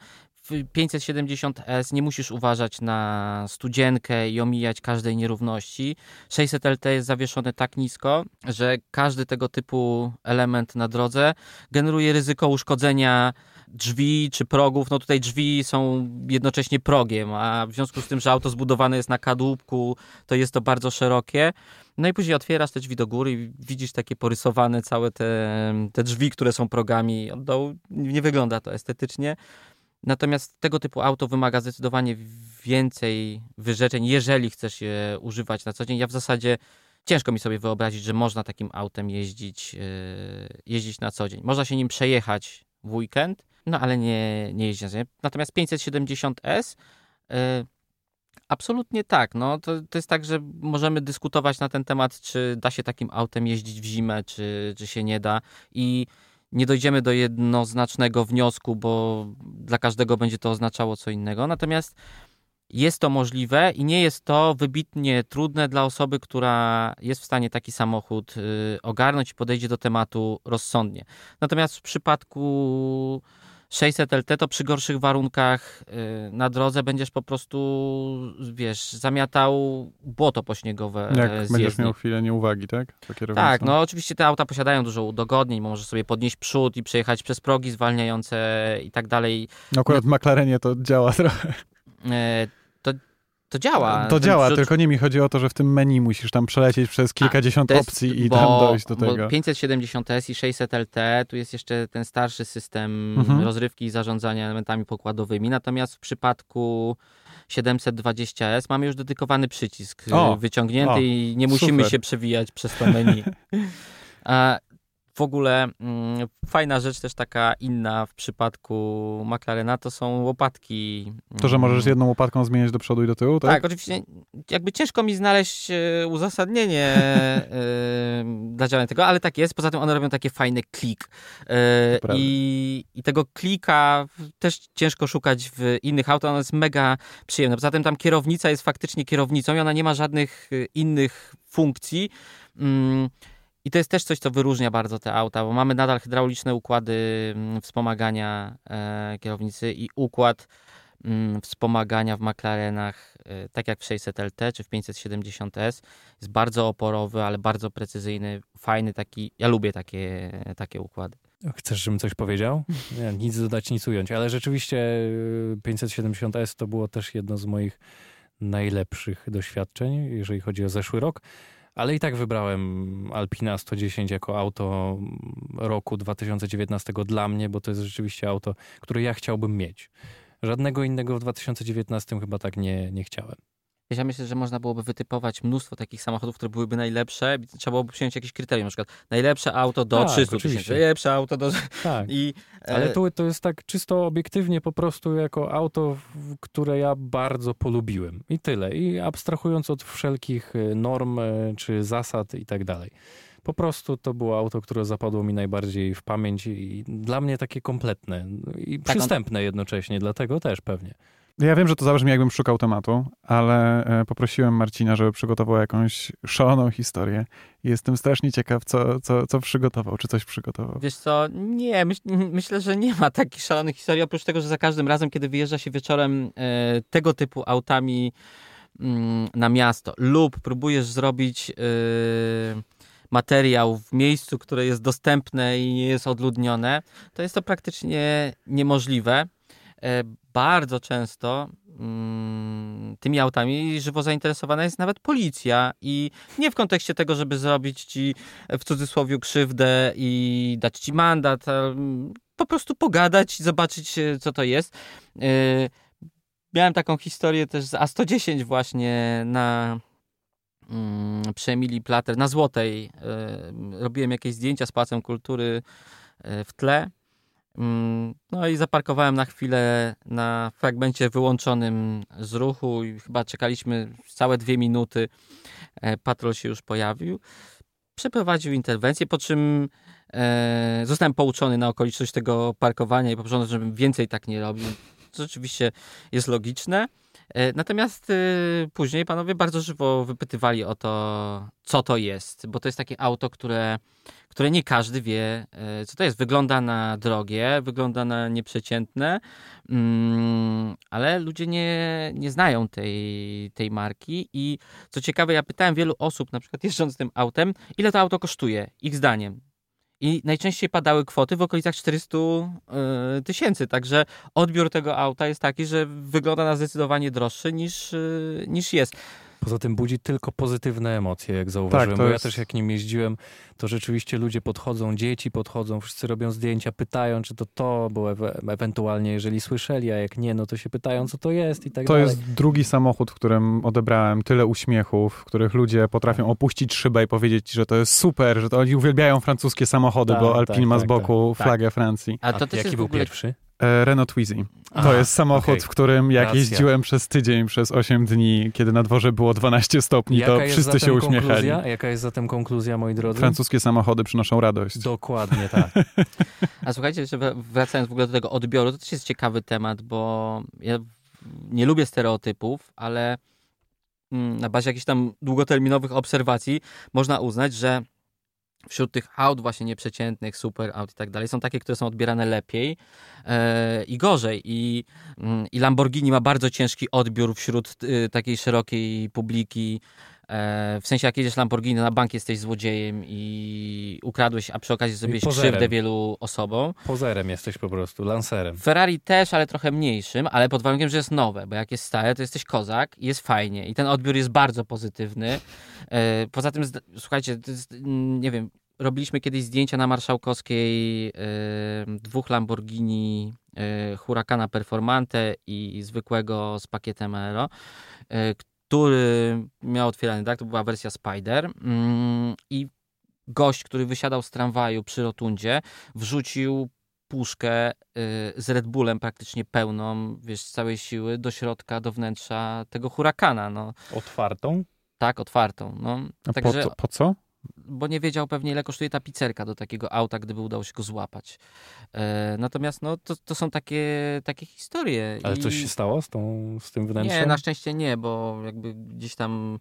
w pięćset siedemdziesiąt S nie musisz uważać na studzienkę i omijać każdej nierówności. sześćset L T jest zawieszone tak nisko, że każdy tego typu element na drodze generuje ryzyko uszkodzenia drzwi czy progów. No tutaj drzwi są jednocześnie progiem, a w związku z tym, że auto zbudowane jest na kadłubku, to jest to bardzo szerokie. No i później otwierasz te drzwi do góry i widzisz takie porysowane całe te, te drzwi, które są progami od dołu. Nie wygląda to estetycznie. Natomiast tego typu auto wymaga zdecydowanie więcej wyrzeczeń, jeżeli chcesz je używać na co dzień. Ja w zasadzie ciężko mi sobie wyobrazić, że można takim autem jeździć, jeździć na co dzień. Można się nim przejechać w weekend, no ale nie, nie jeździć na co dzień. Natomiast pięćset siedemdziesiąt S absolutnie tak. No, to, to jest tak, że możemy dyskutować na ten temat, czy da się takim autem jeździć w zimę, czy, czy się nie da. I nie dojdziemy do jednoznacznego wniosku, bo dla każdego będzie to oznaczało co innego. Natomiast jest to możliwe i nie jest to wybitnie trudne dla osoby, która jest w stanie taki samochód ogarnąć i podejdzie do tematu rozsądnie. Natomiast w przypadku sześćset L T to przy gorszych warunkach na drodze będziesz po prostu, wiesz, zamiatał błoto pośniegowe. Jak z będziesz jezdni. Miał chwilę nieuwagi, tak? Tak, no oczywiście te auta posiadają dużo udogodnień, możesz sobie podnieść przód i przejechać przez progi zwalniające i tak dalej. No akurat w McLarenie to działa trochę. To To działa. To działa, tylko nie mi chodzi o to, że w tym menu musisz tam przelecieć przez kilkadziesiąt jest, opcji i bo, tam dojść do tego. Bo pięćset siedemdziesiąt S i sześćset L T, tu jest jeszcze ten starszy system mhm. rozrywki i zarządzania elementami pokładowymi, natomiast w przypadku siedemset dwadzieścia S mamy już dedykowany przycisk o, wyciągnięty o, i nie musimy super. się przewijać przez to menu. A w ogóle mm, fajna rzecz też taka inna w przypadku McLarena to są łopatki. To, że możesz jedną łopatką zmieniać do przodu i do tyłu, tak? Tak, oczywiście. Jakby ciężko mi znaleźć y, uzasadnienie y, dla działania tego, ale tak jest. Poza tym one robią takie fajne klik. Y, i, I tego klika też ciężko szukać w innych autach. Ono jest mega przyjemne. Poza tym tam kierownica jest faktycznie kierownicą i ona nie ma żadnych innych funkcji. Mm. I to jest też coś, co wyróżnia bardzo te auta, bo mamy nadal hydrauliczne układy wspomagania e, kierownicy i układ m, wspomagania w McLarenach, e, tak jak w sześćset L T czy w pięćset siedemdziesiąt S, jest bardzo oporowy, ale bardzo precyzyjny, fajny taki, ja lubię takie, takie układy. Chcesz, żebym coś powiedział? Nie, nic dodać, nic ująć, ale rzeczywiście pięćset siedemdziesiąt S to było też jedno z moich najlepszych doświadczeń, jeżeli chodzi o zeszły rok. Ale i tak wybrałem Alpina sto dziesięć jako auto roku dwa tysiące dziewiętnastego dla mnie, bo to jest rzeczywiście auto, które ja chciałbym mieć. Żadnego innego w dwa tysiące dziewiętnastym chyba tak nie, nie chciałem. Ja myślę, że można byłoby wytypować mnóstwo takich samochodów, które byłyby najlepsze. Trzeba byłoby przyjąć jakieś kryterium, na przykład najlepsze auto do tak, trzystu tysięcy, najlepsze auto do... Tak. I, e... Ale to, to jest tak czysto obiektywnie po prostu jako auto, które ja bardzo polubiłem. I tyle. I abstrahując od wszelkich norm czy zasad i tak dalej. Po prostu to było auto, które zapadło mi najbardziej w pamięć i dla mnie takie kompletne i tak, przystępne on... jednocześnie, dlatego też pewnie. Ja wiem, że to zabrzmi, jakbym szukał tematu, ale poprosiłem Marcina, żeby przygotował jakąś szaloną historię. Jestem strasznie ciekaw, co, co, co przygotował, czy coś przygotował. Wiesz co, nie, myśl, myślę, że nie ma takich szalonych historii, oprócz tego, że za każdym razem, kiedy wyjeżdża się wieczorem e, tego typu autami m, na miasto lub próbujesz zrobić... E, materiał w miejscu, które jest dostępne i nie jest odludnione, to jest to praktycznie niemożliwe. Bardzo często mm, tymi autami żywo zainteresowana jest nawet policja i nie w kontekście tego, żeby zrobić ci w cudzysłowie krzywdę i dać ci mandat, po prostu pogadać i zobaczyć, co to jest. Miałem taką historię też z A sto dziesięć właśnie na... przy Emilii Plater na Złotej. Robiłem jakieś zdjęcia z Pałacem Kultury w tle. No i zaparkowałem na chwilę na fragmencie wyłączonym z ruchu i chyba czekaliśmy całe dwie minuty. Patrol się już pojawił. Przeprowadził interwencję, po czym e, zostałem pouczony na okoliczność tego parkowania i poproszono, żebym więcej tak nie robił. To rzeczywiście jest logiczne. E, natomiast e, później panowie bardzo żywo wypytywali o to, co to jest, bo to jest takie auto, które, które nie każdy wie, e, co to jest. Wygląda na drogie, wygląda na nieprzeciętne, mm, ale ludzie nie, nie znają tej, tej marki i co ciekawe, ja pytałem wielu osób, na przykład jeżdżąc tym autem, ile to auto kosztuje, ich zdaniem. I najczęściej padały kwoty w okolicach czterysta tysięcy, także odbiór tego auta jest taki, że wygląda na zdecydowanie droższy niż, niż jest. Poza tym budzi tylko pozytywne emocje, jak zauważyłem, tak, bo jest... ja też jak nim jeździłem, to rzeczywiście ludzie podchodzą, dzieci podchodzą, wszyscy robią zdjęcia, pytają, czy to to, bo e- ewentualnie jeżeli słyszeli, a jak nie, no to się pytają, co to jest i tak to dalej. To jest drugi samochód, w którym odebrałem tyle uśmiechów, w których ludzie potrafią opuścić szybę i powiedzieć, że to jest super, że to oni uwielbiają francuskie samochody, tak, bo Alpine tak, ma z boku tak, flagę tak. Francji. A to też jaki był ogóle... pierwszy? Renault Twizy. To jest samochód, okay. w którym jak Racja. jeździłem przez tydzień, przez osiem dni, kiedy na dworze było dwanaście stopni, jaka to wszyscy się uśmiechali. Jaka jest zatem konkluzja, moi drodzy? Francuskie samochody przynoszą radość. Dokładnie tak. A słuchajcie, wracając w ogóle do tego odbioru, to też jest ciekawy temat, bo ja nie lubię stereotypów, ale na bazie jakichś tam długoterminowych obserwacji można uznać, że wśród tych aut właśnie nieprzeciętnych, super aut i tak dalej, są takie, które są odbierane lepiej yy, i gorzej. I, yy, i Lamborghini ma bardzo ciężki odbiór wśród yy, takiej szerokiej publiki. W sensie, jak jedziesz Lamborghini, na bank jesteś złodziejem i ukradłeś, a przy okazji zrobiłeś krzywdę wielu osobom. Pozerem jesteś po prostu, lancerem. Ferrari też, ale trochę mniejszym, ale pod warunkiem, że jest nowe, bo jak jest stare, to jesteś kozak i jest fajnie. I ten odbiór jest bardzo pozytywny. Poza tym, słuchajcie, nie wiem, robiliśmy kiedyś zdjęcia na Marszałkowskiej dwóch Lamborghini, Huracana Performante i zwykłego z pakietem Aero, który miał otwierany, tak? To była wersja Spider mm, i gość, który wysiadał z tramwaju przy rotundzie, wrzucił puszkę y, z Red Bullem praktycznie pełną, wiesz, całej siły do środka, do wnętrza tego Huracana. No. Otwartą? Tak, otwartą. No. A Także, po, po co? Bo nie wiedział pewnie, ile kosztuje ta pizzerka do takiego auta, gdyby udało się go złapać. Yy, natomiast no, to, to są takie, takie historie. Ale I... coś się stało z, tą, z tym wnętrzem? Nie, na szczęście nie, bo jakby gdzieś tam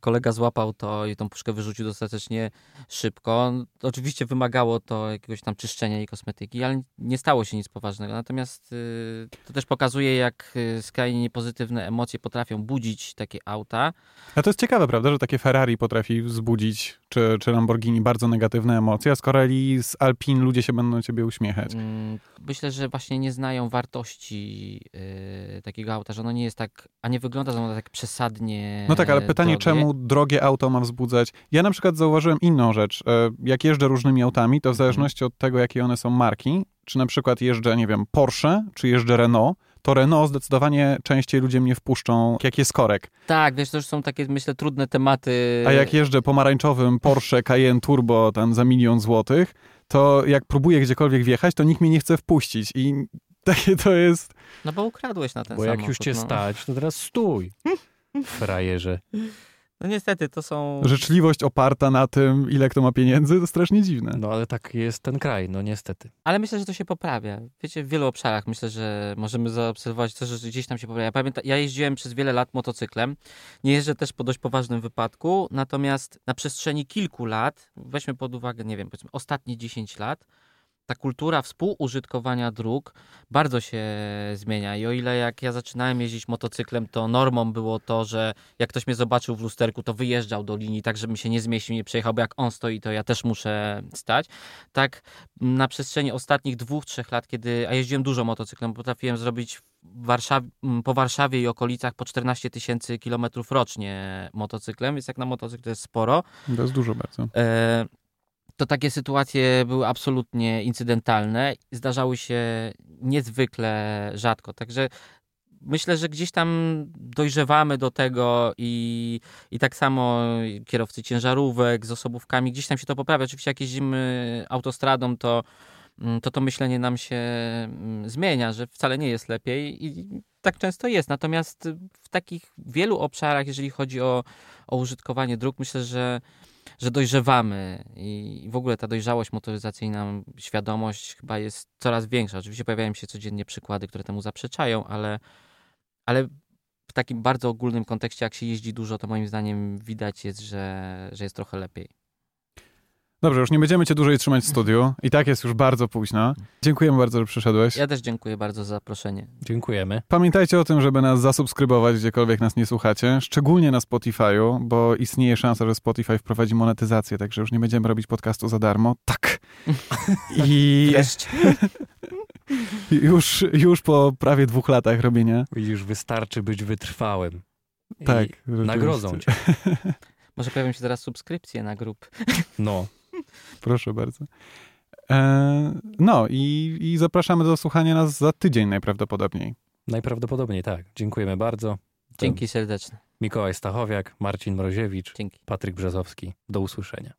kolega złapał to i tą puszkę wyrzucił dostatecznie szybko. Oczywiście wymagało to jakiegoś tam czyszczenia i kosmetyki, ale nie stało się nic poważnego. Natomiast yy, to też pokazuje, jak skrajnie niepozytywne emocje potrafią budzić takie auta. A to jest ciekawe, prawda, że takie Ferrari potrafi wzbudzić, czy, czy Lamborghini, bardzo negatywne emocje, a z kolei z Alpine ludzie się będą ciebie uśmiechać. Yy, myślę, że właśnie nie znają wartości yy, takiego auta, że ono nie jest tak, a nie wygląda ono tak przesadnie. No tak, ale pytanie, drogie. czemu drogie auto ma wzbudzać. Ja na przykład zauważyłem inną rzecz. Jak jeżdżę różnymi autami, to w zależności od tego, jakie one są marki, czy na przykład jeżdżę, nie wiem, Porsche, czy jeżdżę Renault, to Renault zdecydowanie częściej ludzie mnie wpuszczą, jak jest korek. Tak, wiesz, to już są takie, myślę, trudne tematy. A jak jeżdżę pomarańczowym Porsche Cayenne Turbo tam za milion złotych, to jak próbuję gdziekolwiek wjechać, to nikt mnie nie chce wpuścić i takie to jest... No bo ukradłeś na ten bo samochód. Bo jak już cię no. stać, to teraz stój, frajerze. No niestety, to są... Życzliwość oparta na tym, ile kto ma pieniędzy, to strasznie dziwne. No ale tak jest ten kraj, no niestety. Ale myślę, że to się poprawia. Wiecie, w wielu obszarach myślę, że możemy zaobserwować to, że gdzieś tam się poprawia. Ja pamiętam, ja jeździłem przez wiele lat motocyklem. Nie jeżdżę też po dość poważnym wypadku, natomiast na przestrzeni kilku lat, weźmy pod uwagę, nie wiem, powiedzmy ostatnie dziesięć lat, ta kultura współużytkowania dróg bardzo się zmienia i o ile jak ja zaczynałem jeździć motocyklem, to normą było to, że jak ktoś mnie zobaczył w lusterku, to wyjeżdżał do linii tak, żebym się nie zmieścił, nie przejechał, bo jak on stoi, to ja też muszę stać. Tak na przestrzeni ostatnich dwóch, trzech lat, kiedy, a jeździłem dużo motocyklem, potrafiłem zrobić Warszaw- po Warszawie i okolicach po czternaście tysięcy kilometrów rocznie motocyklem, więc jak na motocykl to jest sporo. To jest dużo bardzo. E- To takie sytuacje były absolutnie incydentalne, zdarzały się niezwykle rzadko. Także myślę, że gdzieś tam dojrzewamy do tego i, i tak samo kierowcy ciężarówek z osobówkami, gdzieś tam się to poprawia. Oczywiście jak jeździmy autostradą, to to to myślenie nam się zmienia, że wcale nie jest lepiej i tak często jest. Natomiast w takich wielu obszarach, jeżeli chodzi o, o użytkowanie dróg, myślę, że, że dojrzewamy i w ogóle ta dojrzałość motoryzacyjna, świadomość chyba jest coraz większa. Oczywiście pojawiają się codziennie przykłady, które temu zaprzeczają, ale, ale w takim bardzo ogólnym kontekście, jak się jeździ dużo, to moim zdaniem widać jest, że, że jest trochę lepiej. Dobrze, już nie będziemy cię dłużej trzymać w studiu. I tak jest już bardzo późno. Dziękujemy bardzo, że przyszedłeś. Ja też dziękuję bardzo za zaproszenie. Dziękujemy. Pamiętajcie o tym, żeby nas zasubskrybować, gdziekolwiek nas nie słuchacie, szczególnie na Spotify'u, bo istnieje szansa, że Spotify wprowadzi monetyzację, także już nie będziemy robić podcastu za darmo. Tak. I już, już po prawie dwóch latach robienia. Widzisz, wystarczy być wytrwałym. Tak. I nagrodzą cię. Może pojawią się zaraz subskrypcje na grup. No. Proszę bardzo. Eee, no i, i zapraszamy do słuchania nas za tydzień najprawdopodobniej. Najprawdopodobniej, tak. Dziękujemy bardzo. Dzięki serdecznie. Mikołaj Stachowiak, Marcin Mroziewicz, Dzięki. Patryk Brzozowski. Do usłyszenia.